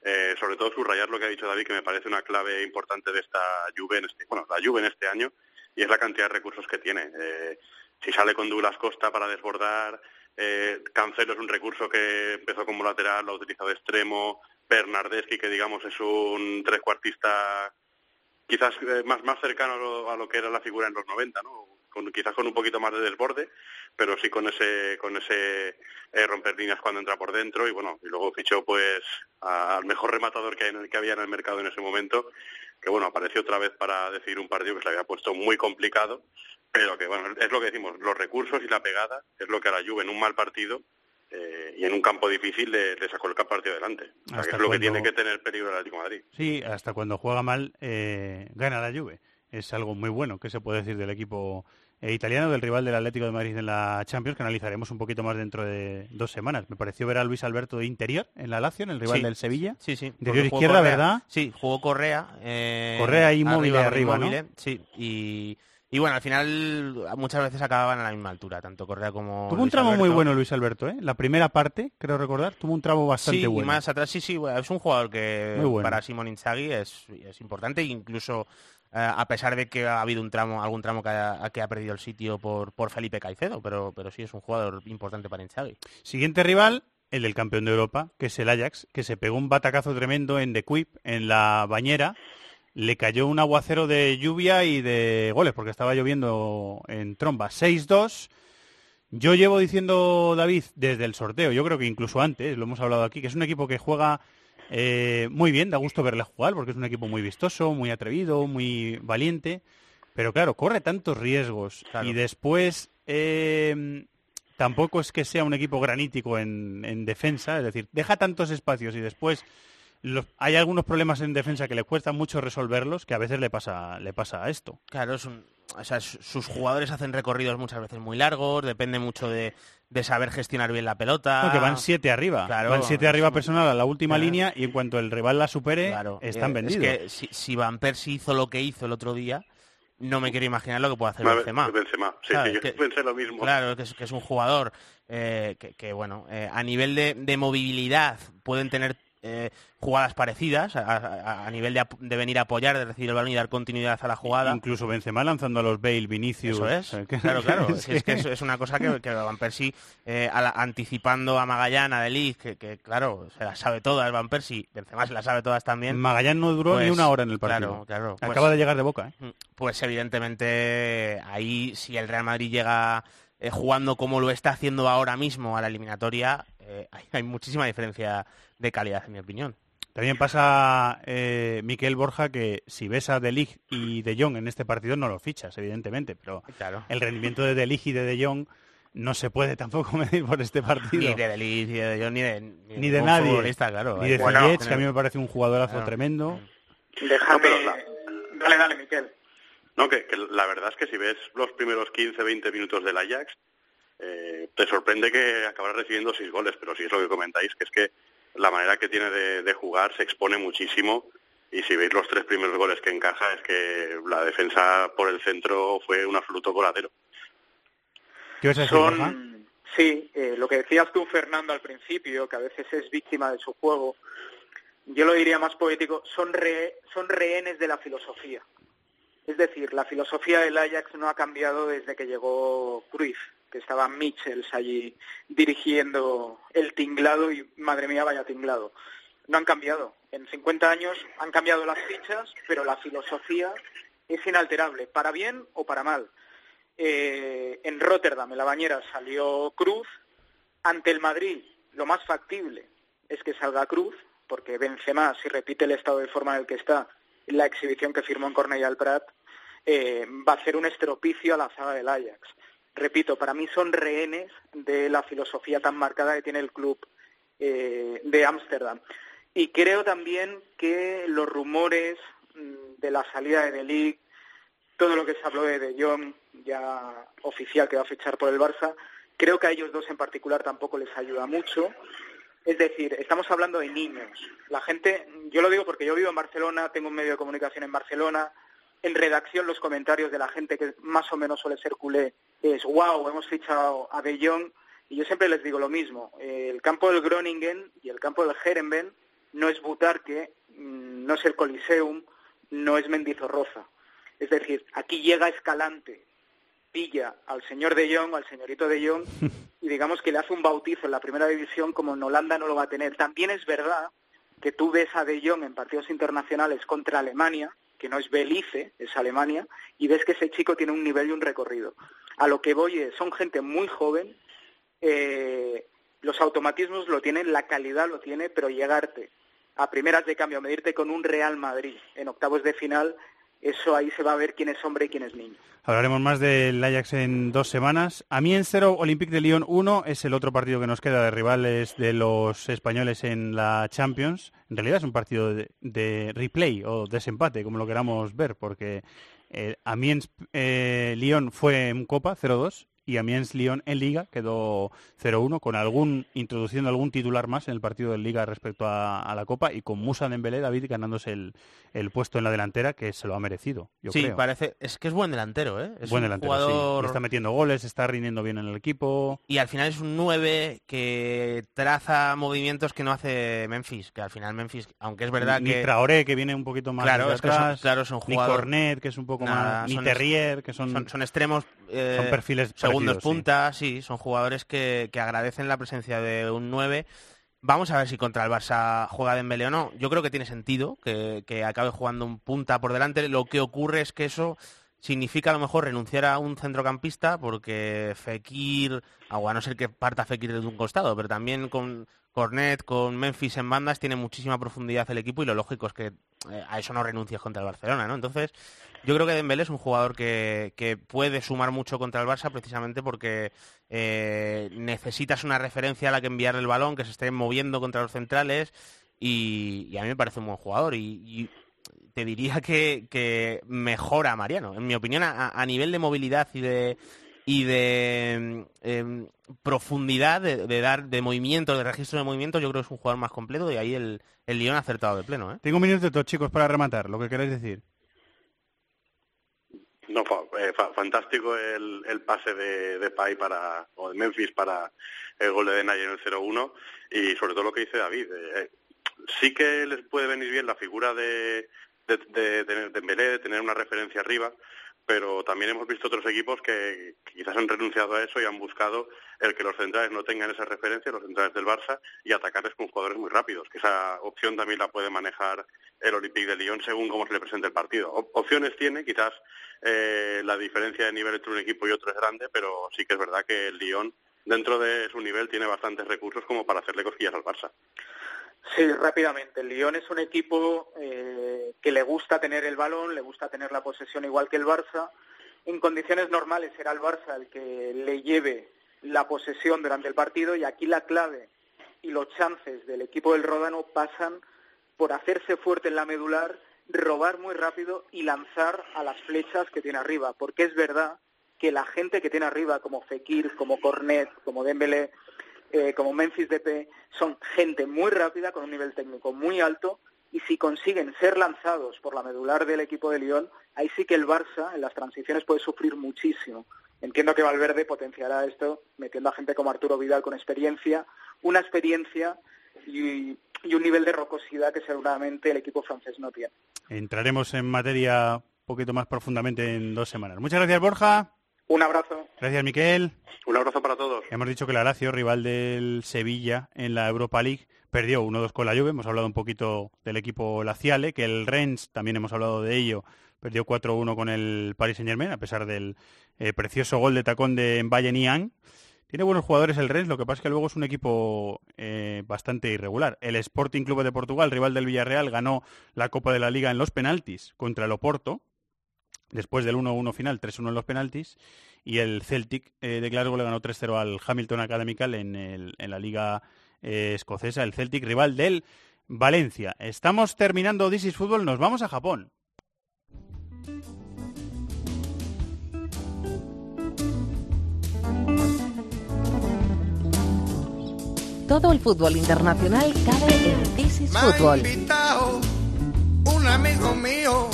eh, sobre todo subrayar lo que ha dicho David, que me parece una clave importante de esta Juve, en este, bueno, la Juve en este año, y es la cantidad de recursos que tiene. Eh, Si sale con Douglas Costa para desbordar, eh, Cancelo es un recurso que empezó como lateral, lo ha utilizado de extremo, Bernardeschi, que digamos es un trescuartista quizás más, más cercano a lo, a lo que era la figura en los noventa, ¿no? Con, quizás con un poquito más de desborde, pero sí con ese con ese eh, romper líneas cuando entra por dentro, y bueno, y luego fichó pues al mejor rematador que, hay, que había en el mercado en ese momento, que bueno, apareció otra vez para decidir un partido que se le había puesto muy complicado, pero que bueno, es lo que decimos, los recursos y la pegada es lo que a la Juve en un mal partido eh, y en un campo difícil le, le sacó el partido adelante. O sea, que es lo cuando... que tiene que tener peligro el Atlético de Madrid. Sí, hasta cuando juega mal eh, gana la Juve. Es algo muy bueno que se puede decir del equipo eh, italiano, del rival del Atlético de Madrid en la Champions, que analizaremos un poquito más dentro de dos semanas. Me pareció ver a Luis Alberto de interior en la Lazio, en el rival sí, del Sevilla. Sí, sí. Interior izquierda, Correa, ¿verdad? Sí, jugó Correa. Eh, Correa y Móvil arriba, arriba, ¿no? Sí, y... Y bueno, al final muchas veces acababan a la misma altura, tanto Correa como Luis Alberto. Tuvo un tramo muy bueno Luis Alberto, ¿eh? La primera parte, creo recordar, tuvo un tramo bastante bueno. Sí, y más atrás, sí, sí, bueno, es un jugador que bueno. Para Simone Inzaghi es, es importante, incluso eh, a pesar de que ha habido un tramo algún tramo que ha, que ha perdido el sitio por, por Felipe Caicedo, pero, pero sí es un jugador importante para Inzaghi. Siguiente rival, el del campeón de Europa, que es el Ajax, que se pegó un batacazo tremendo en The Quip, en la bañera. Le cayó un aguacero de lluvia y de goles, porque estaba lloviendo en tromba. seis dos. Yo llevo diciendo, David, desde el sorteo, yo creo que incluso antes, lo hemos hablado aquí, que es un equipo que juega eh, muy bien, da gusto verle jugar, porque es un equipo muy vistoso, muy atrevido, muy valiente. Pero claro, corre tantos riesgos. Claro. Y después eh, tampoco es que sea un equipo granítico en, en defensa, es decir, deja tantos espacios y después... Los, hay algunos problemas en defensa que les cuesta mucho resolverlos, que a veces le pasa le pasa a esto. Claro, es un, o sea, sus jugadores hacen recorridos muchas veces muy largos, depende mucho de, de saber gestionar bien la pelota. No, que van siete arriba, claro, van siete arriba personal a la última claro. línea y en cuanto el rival la supere, claro, están eh, vendidos. Es que si, si Van Persie hizo lo que hizo el otro día... No me quiero imaginar lo que puede hacer no, Benzema. Benzema, sí, claro, que yo que, pensé lo mismo. Claro, que es, que es un jugador eh, que, que, bueno, eh, a nivel de, de movilidad pueden tener eh, jugadas parecidas a, a, a nivel de, de venir a apoyar, de recibir el balón y dar continuidad a la jugada. Incluso Benzema lanzando a los Bale, Vinicius. Eso es, claro, claro. Sí. Es que eso es una cosa que, que Van Persie, eh, a la, anticipando a Magallán, a De Ligt, que, que claro, se las sabe todas Van Persie, Benzema se las sabe todas también. Magallán no duró pues, ni una hora en el partido. Claro, claro. Acaba pues, de llegar de Boca, ¿eh? Pues evidentemente ahí, si el Real Madrid llega... Eh, jugando como lo está haciendo ahora mismo a la eliminatoria, eh, hay, hay muchísima diferencia de calidad, en mi opinión. También pasa, eh, Miquel Borja, que si ves a De Ligt y De Jong en este partido no lo fichas, evidentemente, pero claro, el rendimiento de De Ligt y de De Jong no se puede tampoco medir por este partido. Ni de De Ligt, ni de Jong, ni de, ni ni de nadie, futbolista, claro. Ni de bueno, Ziyech, que a mí me parece un jugadorazo claro. tremendo. Déjame... Dale, dale, Miquel. No, que, que la verdad es que si ves los primeros quince, veinte minutos del Ajax, eh, te sorprende que acabarás recibiendo seis goles, pero si es lo que comentáis, que es que la manera que tiene de, de jugar se expone muchísimo, y si veis los tres primeros goles que encaja, es que la defensa por el centro fue un absoluto coladero. ¿Qué vas a decir, Son, Rafa? Sí, eh, lo que decías tú, Fernando, al principio, que a veces es víctima de su juego, yo lo diría más poético, son, re, son rehenes de la filosofía. Es decir, la filosofía del Ajax no ha cambiado desde que llegó Cruyff, que estaba Michels allí dirigiendo el tinglado y, madre mía, vaya tinglado. No han cambiado. En cincuenta años han cambiado las fichas, pero la filosofía es inalterable, para bien o para mal. Eh, en Rotterdam, en la bañera, salió Cruz. Ante el Madrid, lo más factible es que salga Cruz, porque Benzema, si repite el estado de forma en el que está, la exhibición que firmó en Cornellà al Prat, eh, va a ser un estropicio a la zaga del Ajax. Repito, para mí son rehenes de la filosofía tan marcada que tiene el club eh, de Ámsterdam. Y creo también que los rumores de la salida de De Ligt, todo lo que se habló de De Jong, ya oficial que va a fichar por el Barça, creo que a ellos dos en particular tampoco les ayuda mucho. Es decir, estamos hablando de niños. La gente, yo lo digo porque yo vivo en Barcelona, tengo un medio de comunicación en Barcelona, en redacción los comentarios de la gente que más o menos suele ser culé es wow, hemos fichado a De Jong, y yo siempre les digo lo mismo, el campo del Groningen y el campo del Herenveen no es Butarque, no es el Coliseum, no es Mendizorroza. Es decir, aquí llega Escalante, pilla al señor De Jong, al señorito De Jong, y digamos que le hace un bautizo en la primera división como en Holanda no lo va a tener. También es verdad que tú ves a De Jong en partidos internacionales contra Alemania, que no es Belice, es Alemania, y ves que ese chico tiene un nivel y un recorrido. A lo que voy es, son gente muy joven, eh, los automatismos lo tienen, la calidad lo tiene, pero llegarte a primeras de cambio, medirte con un Real Madrid en octavos de final... Eso ahí se va a ver quién es hombre y quién es niño. Hablaremos más del Ajax en dos semanas. Amiens cero, Olympique de Lyon uno. Es el otro partido que nos queda de rivales de los españoles en la Champions. En realidad es un partido de, de replay o desempate, como lo queramos ver, porque eh, Amiens-Lyon eh, fue en Copa cero dos y Amiens-Lyon en Liga quedó cero uno, con algún introduciendo algún titular más en el partido de Liga respecto a, a la Copa, y con Moussa Dembélé, David, ganándose el, el puesto en la delantera, que se lo ha merecido, yo sí, creo. Sí, parece, es que es buen delantero, ¿eh? Es buen un delantero, jugador... sí. Está metiendo goles, está rindiendo bien en el equipo. Y al final es un nueve que traza movimientos que no hace Memphis, que al final Memphis, aunque es verdad ni que... Ni Traoré, que viene un poquito más claro, atrás, es que son, claro, son jugador... ni Cornet, que es un poco Nada, más... Ni Terrier, que son... Son, son extremos... Eh, son perfiles... Segundos puntas, sí. sí, son jugadores que, que agradecen la presencia de un nueve. Vamos a ver si contra el Barça juega Dembélé o no. Yo creo que tiene sentido que, que acabe jugando un punta por delante. Lo que ocurre es que eso significa a lo mejor renunciar a un centrocampista, porque Fekir, a no ser que parta Fekir de un costado, pero también con Cornet, con Memphis en bandas, tiene muchísima profundidad el equipo, y lo lógico es que a eso no renuncies contra el Barcelona, ¿no? Entonces, yo creo que Dembélé es un jugador que, que puede sumar mucho contra el Barça, precisamente porque eh, necesitas una referencia a la que enviarle el balón, que se esté moviendo contra los centrales, y, y a mí me parece un buen jugador, y, y te diría que, que mejora a Mariano, en mi opinión, a, a nivel de movilidad y de... y de eh, profundidad de, de dar de movimiento, de registro de movimiento, yo creo que es un jugador más completo, y ahí el, el Lyon ha acertado de pleno, ¿eh? Tengo un minutito, chicos, para rematar, lo que queráis decir. No, fa, eh, fa, fantástico el, el pase de, de Pay para, o de Memphis para el gol de Dena en el cero uno, y sobre todo lo que dice David, eh, sí que les puede venir bien la figura de de de, de, de Dembélé, de tener una referencia arriba, pero también hemos visto otros equipos que quizás han renunciado a eso y han buscado el que los centrales no tengan esa referencia, los centrales del Barça, y atacarles con jugadores muy rápidos, que esa opción también la puede manejar el Olympique de Lyon según cómo se le presente el partido. Opciones tiene, quizás eh, la diferencia de nivel entre un equipo y otro es grande, pero sí que es verdad que el Lyon, dentro de su nivel, tiene bastantes recursos como para hacerle cosquillas al Barça. Sí, rápidamente. El Lyon es un equipo eh, que le gusta tener el balón, le gusta tener la posesión igual que el Barça. En condiciones normales será el Barça el que le lleve la posesión durante el partido, y aquí la clave y los chances del equipo del Ródano pasan por hacerse fuerte en la medular, robar muy rápido y lanzar a las flechas que tiene arriba. Porque es verdad que la gente que tiene arriba, como Fekir, como Cornet, como Dembélé, Eh, como Memphis Depay, son gente muy rápida con un nivel técnico muy alto, y si consiguen ser lanzados por la medular del equipo de Lyon, ahí sí que el Barça en las transiciones puede sufrir muchísimo. Entiendo que Valverde potenciará esto metiendo a gente como Arturo Vidal con experiencia, una experiencia y, y un nivel de rocosidad que seguramente el equipo francés no tiene. Entraremos en materia un poquito más profundamente en dos semanas. Muchas gracias, Borja. Un abrazo. Gracias, Miquel. Un abrazo para todos. Hemos dicho que el Lazio, rival del Sevilla en la Europa League, perdió uno dos con la Juve. Hemos hablado un poquito del equipo laziale, que el Rennes, también hemos hablado de ello, perdió cuatro uno con el Paris Saint-Germain, a pesar del eh, precioso gol de tacón de Mbaye Niang. Tiene buenos jugadores el Rennes, lo que pasa es que luego es un equipo eh, bastante irregular. El Sporting Clube de Portugal, rival del Villarreal, ganó la Copa de la Liga en los penaltis contra el Oporto. Después del uno uno final, tres uno en los penaltis, y el Celtic eh, de Glasgow le ganó tres cero al Hamilton Academical en, el, en la Liga eh, Escocesa, el Celtic, rival del Valencia. Estamos terminando This is Football, nos vamos a Japón. Todo el fútbol internacional cabe en This is Football. Me ha invitado un amigo mío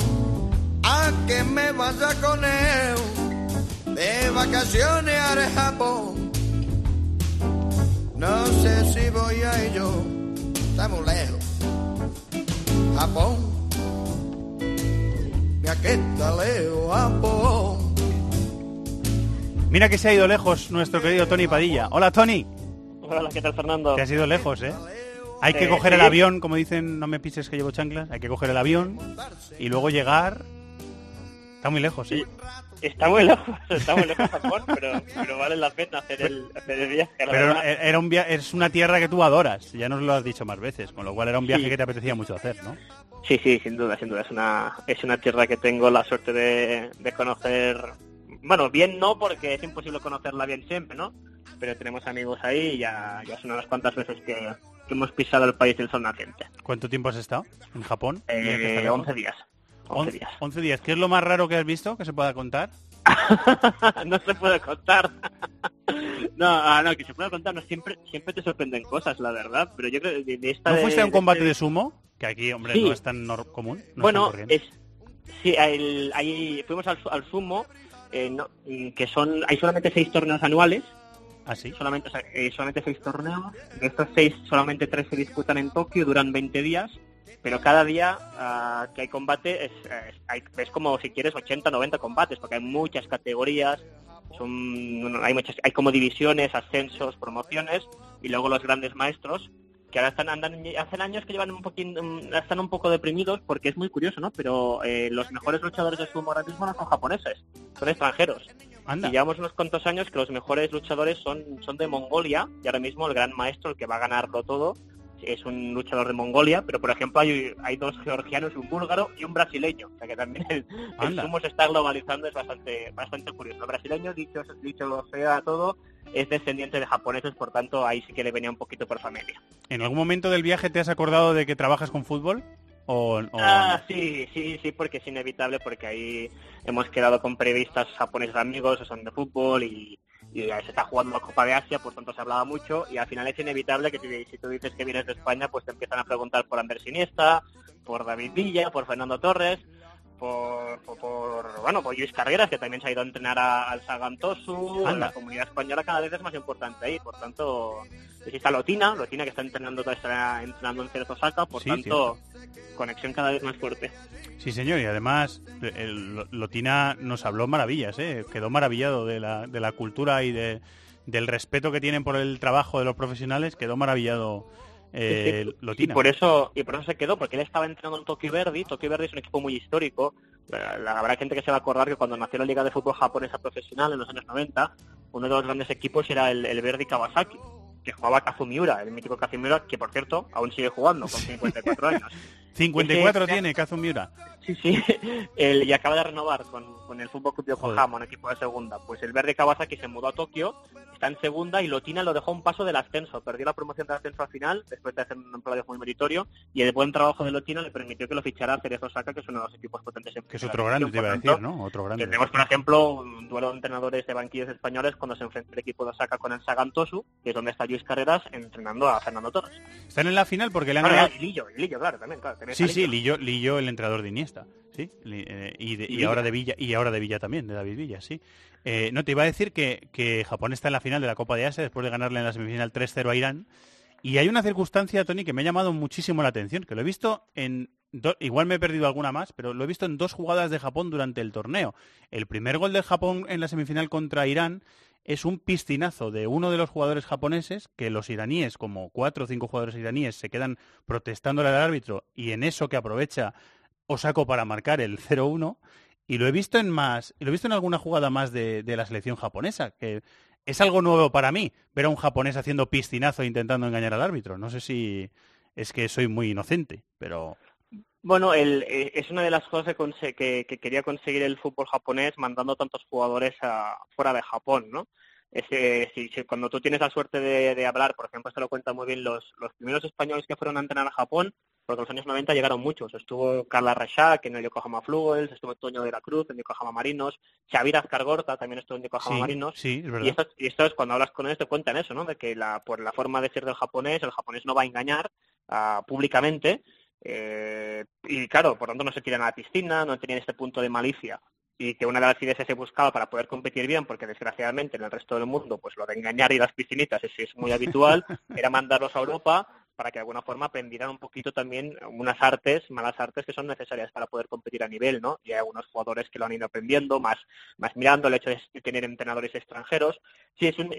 a que me vaya con él de vacaciones al Japón. No sé si voy a ello, estamos lejos. Japón, mira que está lejos, Japón. Mira que se ha ido lejos nuestro querido Tony Padilla. Hola, Tony. Hola, ¿qué tal, Fernando? Te has ido lejos, ¿eh? Hay eh, que coger sí. el avión, como dicen, no me pises que llevo chanclas. Hay que coger el avión y luego llegar. Está muy lejos, ¿eh? Está muy lejos, está muy lejos Japón, pero, pero vale la pena hacer el, hacer el viaje. Pero era un viaje, es una tierra que tú adoras, ya nos lo has dicho más veces, con lo cual era un viaje sí. que te apetecía mucho hacer, ¿no? Sí, sí, sin duda, sin duda. Es una es una tierra que tengo la suerte de, de conocer. Bueno, bien no, porque es imposible conocerla bien siempre, ¿no? Pero tenemos amigos ahí y ya, ya son unas cuantas veces que, que hemos pisado el país del sol naciente. ¿Cuánto tiempo has estado en Japón? Eh, once días. once días. once días. ¿Qué es lo más raro que has visto que se pueda contar? No se puede contar. No, no, que se pueda contar. No, siempre siempre te sorprenden cosas, la verdad. Pero yo creo que de esta... ¿No fuiste de, a un combate de, de sumo? Que aquí, hombre, sí. no es tan nor- común. No bueno, es, sí, el, ahí fuimos al, al sumo, eh, no, que son... Hay solamente seis torneos anuales. ¿Ah, sí? Solamente, o sea, eh, solamente seis torneos. De estos seis, solamente tres se disputan en Tokio, duran veinte días. Pero cada día uh, que hay combate es, es, hay, es como si quieres ochenta, noventa combates, porque hay muchas categorías, son, hay muchas, hay como divisiones, ascensos, promociones, y luego los grandes maestros, que ahora están andan, hacen años que llevan un poquito, están un poco deprimidos, porque es muy curioso, ¿no? Pero eh, los mejores luchadores de sumo ahora mismo no son japoneses, son extranjeros. Anda. Y llevamos unos cuantos años que los mejores luchadores son, son de Mongolia, y ahora mismo el gran maestro, el que va a ganarlo todo, es un luchador de Mongolia, pero por ejemplo hay, hay dos georgianos, un búlgaro y un brasileño, o sea que también el, el sumo se está globalizando, es bastante bastante curioso. El brasileño, dicho dicho lo sea todo, es descendiente de japoneses, por tanto ahí sí que le venía un poquito por familia. ¿En algún momento del viaje te has acordado de que trabajas con fútbol? O, o... Ah, sí, sí, sí, porque es inevitable, porque ahí hemos quedado con periodistas japoneses amigos, son de fútbol y... y se está jugando la Copa de Asia, por tanto se hablaba mucho, y al final es inevitable que te, si tú dices que vienes de España, pues te empiezan a preguntar por Ander Iniesta, por David Villa, por Fernando Torres, por, por, por bueno, por Lluís Carreras, que también se ha ido a entrenar a, al Sagantosu. Anda. La comunidad española cada vez es más importante ahí, por tanto, está Lotina, Lotina que está entrenando está entrenando en Cerezo Osaka, por sí, tanto, cierto. Conexión cada vez más fuerte. Sí, señor, y además el, Lotina nos habló maravillas, ¿eh? Quedó maravillado de la, de la cultura y de, del respeto que tienen por el trabajo de los profesionales, quedó maravillado. Eh, sí, sí. Lotina. Y por eso y por eso se quedó, porque él estaba entrenando en Tokio Verdy. Tokio Verdy es un equipo muy histórico. La, la, habrá gente que se va a acordar que cuando nació la Liga de Fútbol Japonesa Profesional en los años noventa, uno de los grandes equipos era el, el Verdy Kawasaki, que jugaba Kazumiura, el mítico Kazumiura, que por cierto aún sigue jugando con cincuenta y cuatro años. cincuenta y cuatro Ese, tiene Kazumiura. Sí, sí, el, y acaba de renovar con, con el Fútbol Club de Yokohama, un equipo de segunda. Pues el Verdy Kawasaki se mudó a Tokio, está en segunda y Lotina lo dejó un paso del ascenso. Perdió la promoción del ascenso al final, después de hacer un empleo muy meritorio, y el buen trabajo de Lotina le permitió que lo fichara Cerezo Osaka, que es uno de los equipos potentes. En que es otro grande, te iba a decir, ¿no? Otro grande. Tenemos, por ejemplo, un duelo de entrenadores de banquillos españoles cuando se enfrenta el equipo de Osaka con el Sagantosu, que es donde está Lluís Carreras entrenando a Fernando Torres. Están en la final porque le han ganado... Claro, y Lillo, y Lillo, claro, también, claro. Sí, sí, Lillo, Lillo, el entrenador de Iniesta. Sí, y, de, y, y ahora de Villa y ahora de Villa también, de David Villa, sí. Eh, no, te iba a decir que, que Japón está en la final de la Copa de Asia después de ganarle en la semifinal tres cero a Irán. Y hay una circunstancia, Tony, que me ha llamado muchísimo la atención, que lo he visto en... Do, igual me he perdido alguna más, pero lo he visto en dos jugadas de Japón durante el torneo. El primer gol de Japón en la semifinal contra Irán es un piscinazo de uno de los jugadores japoneses, que los iraníes, como cuatro o cinco jugadores iraníes, se quedan protestándole al árbitro, y en eso que aprovecha Osako para marcar el cero uno, y lo he visto en más, lo he visto en alguna jugada más de, de la selección japonesa, que es algo nuevo para mí, ver a un japonés haciendo piscinazo e intentando engañar al árbitro. No sé si es que soy muy inocente, pero... Bueno, el, es una de las cosas que, que, que quería conseguir el fútbol japonés mandando tantos jugadores a, fuera de Japón, ¿no? Ese, si, si, cuando tú tienes la suerte de, de hablar, por ejemplo, se lo cuentan muy bien los, los primeros españoles que fueron a entrenar a Japón, porque en los años noventa llegaron muchos. Estuvo Carla Rashak en el Yokohama Flugels, estuvo Toño de la Cruz en Yokohama Marinos, Xavier Azcargorta también estuvo en Yokohama sí, Marinos. Sí, es verdad. Y esto, y esto es cuando hablas con ellos te cuentan eso, ¿no? De que la, por la forma de ser del japonés, el japonés no va a engañar uh, públicamente. Eh, y claro, por tanto no se tiran a la piscina, no tenían este punto de malicia. Y que una de las ideas que se buscaba para poder competir bien, porque desgraciadamente en el resto del mundo pues lo de engañar y las piscinitas es, es muy habitual, era mandarlos a Europa para que de alguna forma aprendieran un poquito también unas artes, malas artes que son necesarias para poder competir a nivel, ¿no? Y hay algunos jugadores que lo han ido aprendiendo, más más mirando el hecho de tener entrenadores extranjeros. Sí, es un,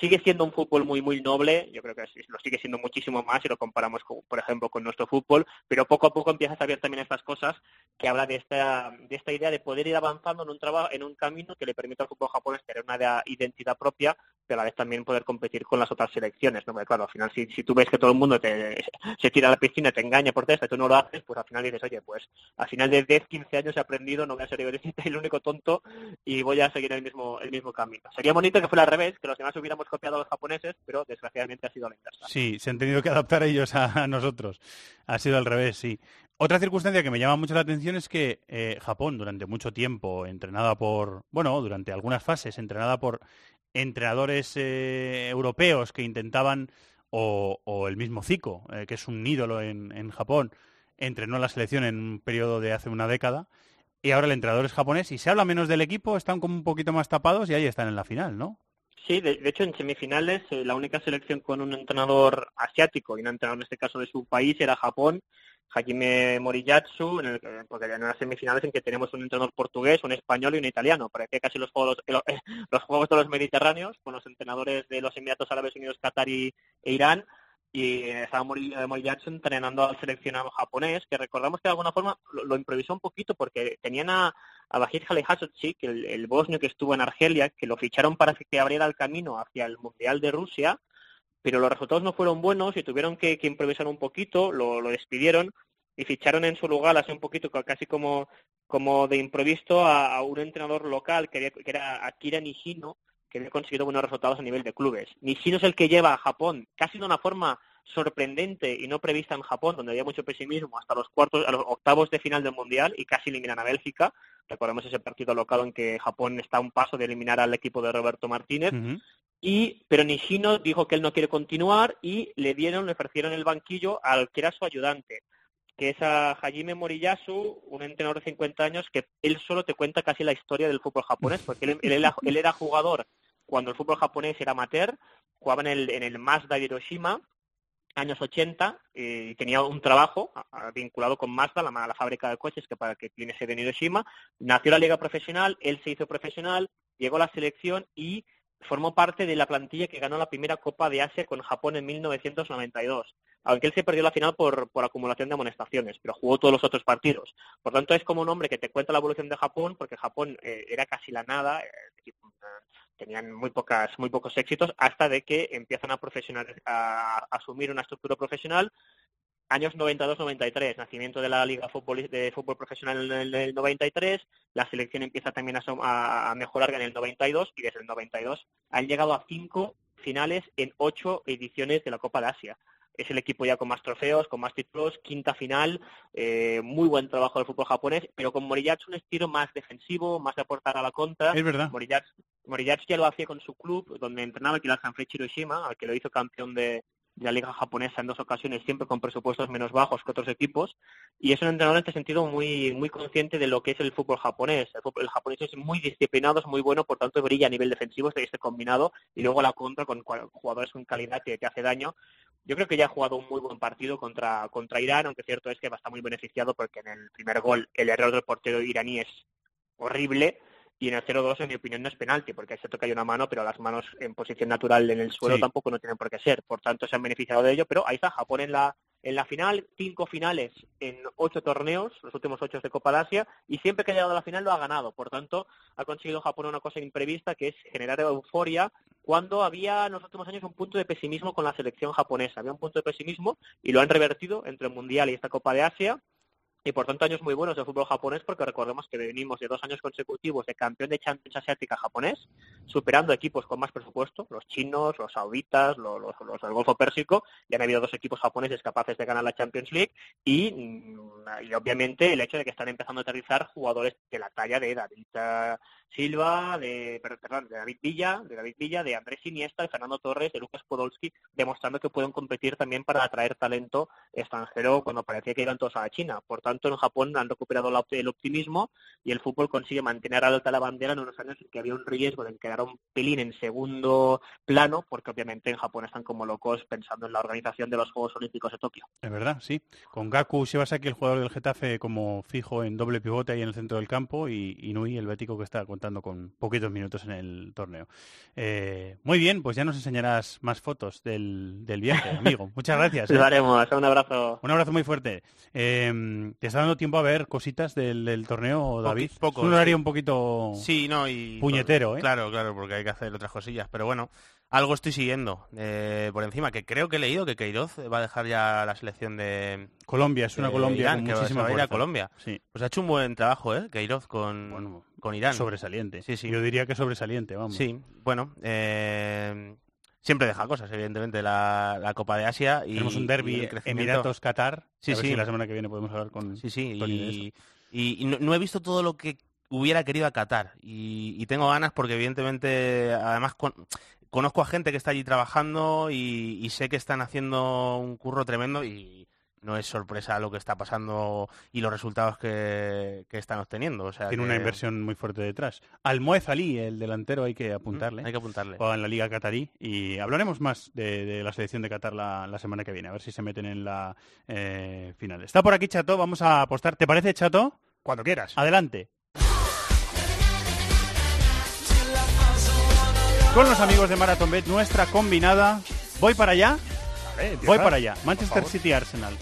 sigue siendo un fútbol muy muy noble, yo creo que lo sigue siendo muchísimo más si lo comparamos, con, por ejemplo, con nuestro fútbol, pero poco a poco empiezas a ver también estas cosas que habla de esta de esta idea de poder ir avanzando en un trabajo, en un camino que le permita al fútbol japonés tener una identidad propia, pero a la vez también poder competir con las otras selecciones, ¿no? Porque claro, al final si, si tú ves que todo el mundo Te, se tira a la piscina, te engaña por testa, tú no lo haces, pues al final dices, oye, pues al final de diez, quince años he aprendido, no voy a ser el único tonto y voy a seguir el mismo el mismo camino. Sería bonito que fuera al revés, que los demás hubiéramos copiado a los japoneses, pero desgraciadamente ha sido la inversa. Sí, se han tenido que adaptar ellos a, a nosotros. Ha sido al revés, sí. Otra circunstancia que me llama mucho la atención es que eh, Japón, durante mucho tiempo, entrenada por, bueno, durante algunas fases, entrenada por entrenadores eh, europeos que intentaban O, o el mismo Zico, eh, que es un ídolo en, en Japón, entrenó a la selección en un periodo de hace una década, y ahora el entrenador es japonés, y se habla menos del equipo, están como un poquito más tapados, y ahí están en la final, ¿no? Sí, de, de hecho en semifinales eh, la única selección con un entrenador asiático, y un entrenador en este caso de su país, era Japón, Hajime Moriyasu, en el, porque en las semifinales en que tenemos un entrenador portugués, un español y un italiano. Parecía casi los juegos los, los juegos de los mediterráneos, con los entrenadores de los Emiratos Árabes Unidos, Qatar y, e Irán, y estaba Moriyasu entrenando al seleccionado japonés, que recordamos que de alguna forma lo, lo improvisó un poquito, porque tenían a, a Bahir Halilhasoglu, el, el bosnio que estuvo en Argelia, que lo ficharon para que abriera el camino hacia el Mundial de Rusia, pero los resultados no fueron buenos y tuvieron que, que improvisar un poquito, lo, lo despidieron y ficharon en su lugar, así un poquito, casi como, como de improviso, a, a un entrenador local que, había, que era Akira Nishino, que había conseguido buenos resultados a nivel de clubes. Nishino es el que lleva a Japón casi de una forma sorprendente y no prevista en Japón, donde había mucho pesimismo, hasta los cuartos, a los octavos de final del Mundial, y casi eliminan a Bélgica. Recordemos ese partido local en que Japón está a un paso de eliminar al equipo de Roberto Martínez. Uh-huh. Y, pero Nishino dijo que él no quiere continuar y le dieron, le ofrecieron el banquillo al que era su ayudante. que es a Hajime Moriyasu, un entrenador de cincuenta años, que él solo te cuenta casi la historia del fútbol japonés, porque él, él, era, él era jugador cuando el fútbol japonés era amateur, jugaba en el, en el Mazda de Hiroshima, años ochenta, eh, tenía un trabajo vinculado con Mazda, la, la fábrica de coches que para que tiene sede en Hiroshima, nació la liga profesional, él se hizo profesional, llegó a la selección y formó parte de la plantilla que ganó la primera Copa de Asia con Japón en mil novecientos noventa y dos, aunque él se perdió la final por, por acumulación de amonestaciones, pero jugó todos los otros partidos. Por tanto, es como un hombre que te cuenta la evolución de Japón, porque Japón eh, era casi la nada, eh, tenían muy pocas muy pocos éxitos, hasta de que empiezan a, a, a asumir una estructura profesional. Años noventa y dos noventa y tres, nacimiento de la Liga Fútbol, de Fútbol Profesional en el noventa y tres, la selección empieza también a, a mejorar en el noventa y dos, y desde el noventa y dos han llegado a cinco finales en ocho ediciones de la Copa de Asia. Es el equipo ya con más trofeos, con más títulos, quinta final, eh, muy buen trabajo del fútbol japonés, pero con Moriyasu un estilo más defensivo, más de aportar a la contra. Es verdad. Moriyasu, Moriyasu ya lo hacía con su club, donde entrenaba, que era el Sanfrecce Hiroshima, al que lo hizo campeón de... de la liga japonesa en dos ocasiones, siempre con presupuestos menos bajos que otros equipos, y es un entrenador en este sentido muy muy consciente de lo que es el fútbol japonés. El, fútbol, el japonés es muy disciplinado, es muy bueno, por tanto brilla a nivel defensivo, este, este combinado, y luego la contra con jugadores con calidad que te hace daño. Yo creo que ya ha jugado un muy buen partido contra, contra Irán, aunque cierto es que va a estar muy beneficiado porque en el primer gol el error del portero iraní es horrible, y en el cero dos, en mi opinión, no es penalti, porque se toca una mano, pero las manos en posición natural en el suelo sí. Tampoco no tienen por qué ser. Por tanto, se han beneficiado de ello, pero ahí está Japón en la en la final, cinco finales en ocho torneos, los últimos ocho de Copa de Asia, y siempre que ha llegado a la final lo ha ganado. Por tanto, ha conseguido Japón una cosa imprevista, que es generar euforia, cuando había en los últimos años un punto de pesimismo con la selección japonesa. Había un punto de pesimismo y lo han revertido entre el Mundial y esta Copa de Asia. Y por tanto años muy buenos del fútbol japonés, porque recordemos que venimos de dos años consecutivos de campeón de Champions asiática japonés, superando equipos con más presupuesto, los chinos, los sauditas, los, los, los del Golfo Pérsico, ya han habido dos equipos japoneses capaces de ganar la Champions League, y, y obviamente el hecho de que están empezando a aterrizar jugadores de la talla de David Silva, de, perdón, de David Villa, de David Villa, de Andrés Iniesta, de Fernando Torres, de Lucas Podolski, demostrando que pueden competir también para atraer talento extranjero cuando parecía que iban todos a la China. Por tanto, en Japón han recuperado el optimismo y el fútbol consigue mantener alta la bandera en unos años en que había un riesgo de quedar un pelín en segundo plano, porque obviamente en Japón están como locos pensando en la organización de los Juegos Olímpicos de Tokio. Es verdad, sí. Con Gaku Shibasaki, el jugador del Getafe, como fijo en doble pivote ahí en el centro del campo, y Inui, el bético, que está contando con poquitos minutos en el torneo. Eh, muy bien, pues ya nos enseñarás más fotos del, del viaje, amigo. Muchas gracias. ¿eh? Lo haremos. Un abrazo. Un abrazo muy fuerte. Eh, ¿Te está dando tiempo a ver cositas del, del torneo, David? Poco, poco, es un horario sí. un poquito sí, no, y, puñetero, por, ¿eh? Claro, claro, porque hay que hacer otras cosillas. Pero bueno, algo estoy siguiendo eh, por encima, que creo que he leído que Queiroz va a dejar ya la selección de Colombia, es una eh, Colombia Irán, con que muchísima va a ir a Colombia. Sí. Pues ha hecho un buen trabajo, ¿eh? Queiroz con... Bueno, con Irán. Sobresaliente. Sí, sí. Yo diría que sobresaliente, vamos. Sí, bueno, eh, siempre deja cosas, evidentemente, la, la Copa de Asia. Y tenemos un derbi Emiratos-Qatar. Sí, a ver sí. Si la semana que viene podemos hablar con Sí, sí. Tony y, de eso. Y, y no, no he visto todo lo que hubiera querido a Qatar. Y, y tengo ganas porque, evidentemente, además con, conozco a gente que está allí trabajando y, y sé que están haciendo un curro tremendo y... No es sorpresa lo que está pasando y los resultados que, que están obteniendo. O sea, Tiene que... una inversión muy fuerte detrás. Almoez Ali, el delantero, hay que apuntarle. Mm, hay que apuntarle. Juega en la Liga Qatarí. Y hablaremos más de, de la selección de Qatar la, la semana que viene. A ver si se meten en la eh, final. Está por aquí Chato, vamos a apostar. ¿Te parece, Chato? Cuando quieras. Adelante. Con los amigos de MarathonBet, nuestra combinada. Voy para allá. Eh, Voy para allá. Manchester City Arsenal.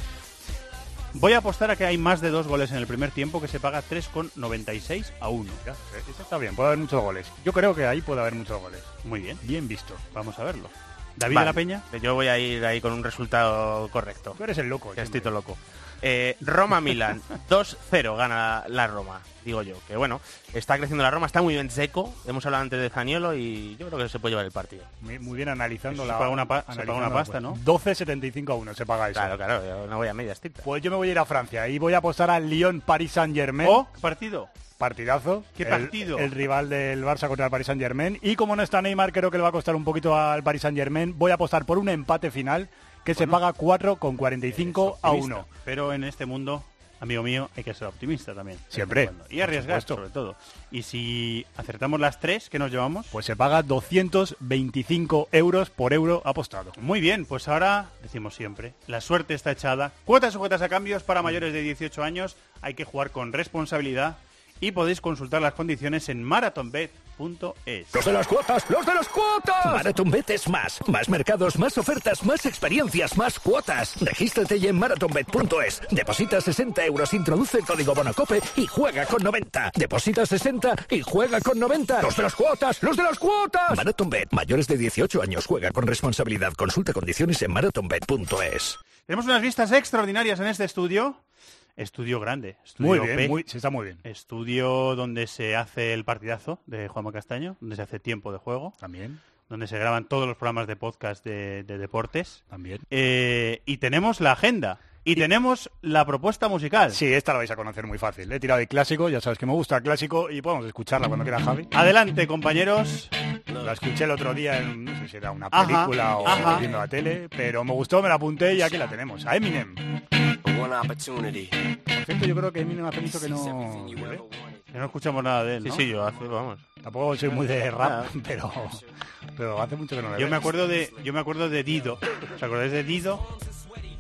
Voy a apostar a que hay más de dos goles en el primer tiempo, que se paga tres con noventa y seis a uno. Ya, eso está bien, puede haber muchos goles. Yo creo que ahí puede haber muchos goles. Muy bien. Bien visto. Vamos a verlo. David vale. de la Peña. Yo voy a ir ahí con un resultado correcto. Tú eres el loco. Que estoy todo loco. Eh, Roma-Milan. dos cero gana la Roma, digo yo. Que bueno, está creciendo la Roma, está muy bien Dzeko. Hemos hablado antes de Zaniolo y yo creo que se puede llevar el partido. Muy, muy bien analizando eso la... Se paga una, pa se paga una pasta, ¿no? doce setenta y cinco a uno se paga eso. Claro, claro, yo no voy a medias tintas. Pues yo me voy a ir a Francia y voy a apostar al Lyon Paris Saint-Germain. ¿Oh? ¿Partido? Partidazo. ¿Qué partido? El, el rival del Barça contra el Paris Saint-Germain. Y como no está Neymar, creo que le va a costar un poquito al Paris Saint-Germain. Voy a apostar por un empate final que bueno, se paga cuatro con cuarenta y cinco a uno. Pero en este mundo, amigo mío, hay que ser optimista también. Siempre. Y arriesgar, sobre todo. Y si acertamos las tres, ¿qué nos llevamos? Pues se paga doscientos veinticinco euros por euro apostado. Muy bien, pues ahora, decimos siempre, la suerte está echada. Cuotas sujetas a cambios para mayores de dieciocho años. Hay que jugar con responsabilidad. Y podéis consultar las condiciones en marathon bet punto es. ¡Los de las cuotas! ¡Los de las cuotas! MarathonBet es más. Más mercados, más ofertas, más experiencias, más cuotas. Regístrate ya en marathon bet punto es. Deposita sesenta euros, introduce el código BONOCOPE y juega con noventa. Deposita sesenta y juega con noventa. ¡Los de las cuotas! ¡Los de las cuotas! MarathonBet. Mayores de dieciocho años. Juega con responsabilidad. Consulta condiciones en marathon bet punto es. Tenemos unas vistas extraordinarias en este estudio. Estudio grande, estudio muy bien, muy, se está muy bien. Estudio donde se hace el partidazo de Juanma Castaño, donde se hace tiempo de juego. También. Donde se graban todos los programas de podcast de, de deportes. También. Eh, y tenemos la agenda. Y, y tenemos la propuesta musical. Sí, esta la vais a conocer muy fácil. He tirado de clásico, ya sabes que me gusta el clásico y podemos escucharla cuando quiera, Javi. Adelante, compañeros. La escuché el otro día en, no sé si era una ajá, película o ajá. viendo la tele, pero me gustó, me la apunté y aquí la tenemos. A Eminem. One opportunity. Por cierto, yo creo que Eminem ha visto que no... Que no escuchamos nada de él, ¿no? Sí, sí, yo hace, vamos. Tampoco soy muy de rap, pero, pero hace mucho que no le veo. Yo me acuerdo de, yo me acuerdo de Dido. ¿Os acordáis de Dido?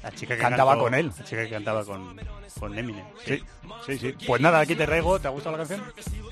La chica que cantaba cantó, con él. La chica que cantaba con, con Eminem. Sí, sí, sí. Pues nada, aquí te rego. ¿Te ha gustado la canción?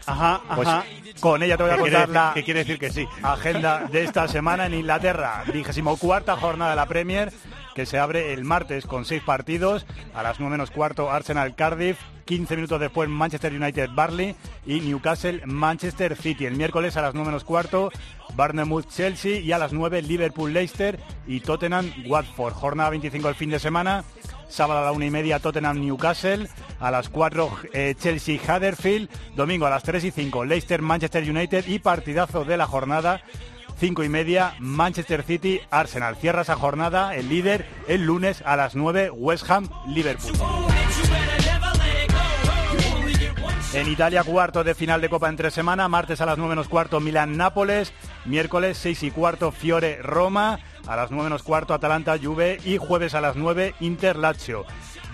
Ajá, pues ajá. Con ella te voy a contar la... ¿Qué quiere decir que sí? Agenda de esta semana en Inglaterra. vigésimo cuarta jornada de la Premier, que se abre el martes con seis partidos. A las nueve menos cuarto, Arsenal Cardiff. quince minutos después, Manchester United Burnley y Newcastle Manchester City. El miércoles a las nueve menos cuarto, Bournemouth Chelsea y a las nueve, Liverpool Leicester y Tottenham Watford. Jornada veinticinco el fin de semana. Sábado a la una y media, Tottenham Newcastle. A las cuatro, eh, Chelsea Huddersfield. Domingo a las tres y cinco, Leicester Manchester United y partidazo de la jornada. cinco y media, Manchester City, Arsenal. Cierra esa jornada el líder el lunes a las nueve, West Ham, Liverpool. En Italia, cuarto de final de Copa en tres semanas. Martes a las nueve menos cuarto, Milán-Nápoles. Miércoles, seis y cuarto, Fiore-Roma. A las nueve menos cuarto, Atalanta-Juve. Y jueves a las nueve, Inter-Lazio.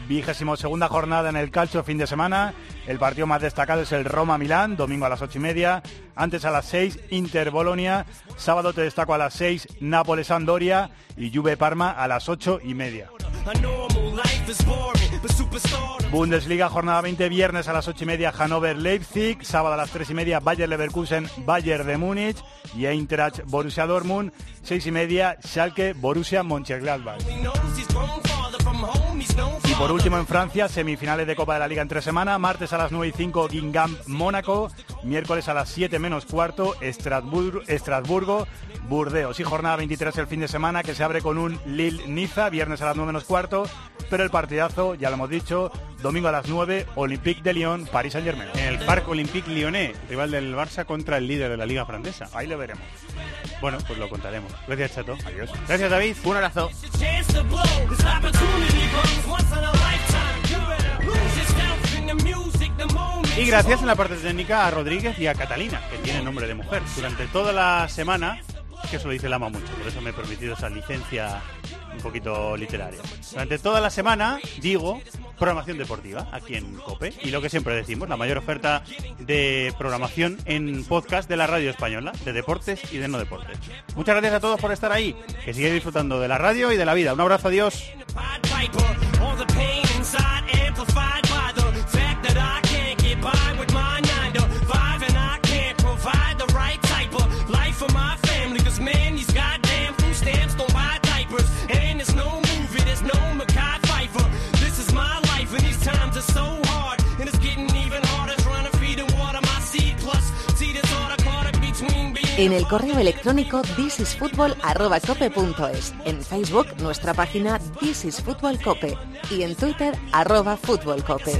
Vigésimo segunda jornada en el calcio, fin de semana. El partido más destacado es el Roma-Milán, domingo a las ocho y media. Antes a las seis, Inter-Bolonia. Sábado te destaco a las seis, Nápoles-Andoria. Y Juve-Parma a las ocho y media. Bundesliga, jornada veinte, viernes a las ocho y media, Hannover-Leipzig. Sábado a las tres y media, Bayer-Leverkusen-Bayern de Múnich. Y Eintracht-Borussia Dortmund. seis y media, Schalke-Borussia-Mönchengladbach. Y por último en Francia, semifinales de Copa de la Liga en tres semanas. Martes a las nueve y cinco, Guingamp-Mónaco. Miércoles a las siete menos cuarto, Estrasburgo, Estrasburgo, Burdeos. Y jornada veintitrés el fin de semana, que se abre con un Lille-Niza, viernes a las nueve menos cuarto. Pero el partidazo, ya lo hemos dicho, domingo a las nueve, Olympique de Lyon, Paris Saint-Germain. En el Parc Olympique Lyonnais, rival del Barça contra el líder de la Liga francesa. Ahí lo veremos. Bueno, pues lo contaremos. Gracias, Chato. Adiós. Gracias, David. Un abrazo. Y gracias en la parte técnica a Rodríguez y a Catalina, que tiene nombre de mujer. Durante toda la semana, que eso lo dice el ama mucho, por eso me he permitido esa licencia un poquito literaria. Durante toda la semana, digo, programación deportiva aquí en COPE. Y lo que siempre decimos, la mayor oferta de programación en podcast de la radio española, de deportes y de no deportes. Muchas gracias a todos por estar ahí, que sigáis disfrutando de la radio y de la vida. Un abrazo, adiós. En el correo electrónico this is football arroba cope punto es, en Facebook nuestra página this is football cope y en Twitter arroba football cope.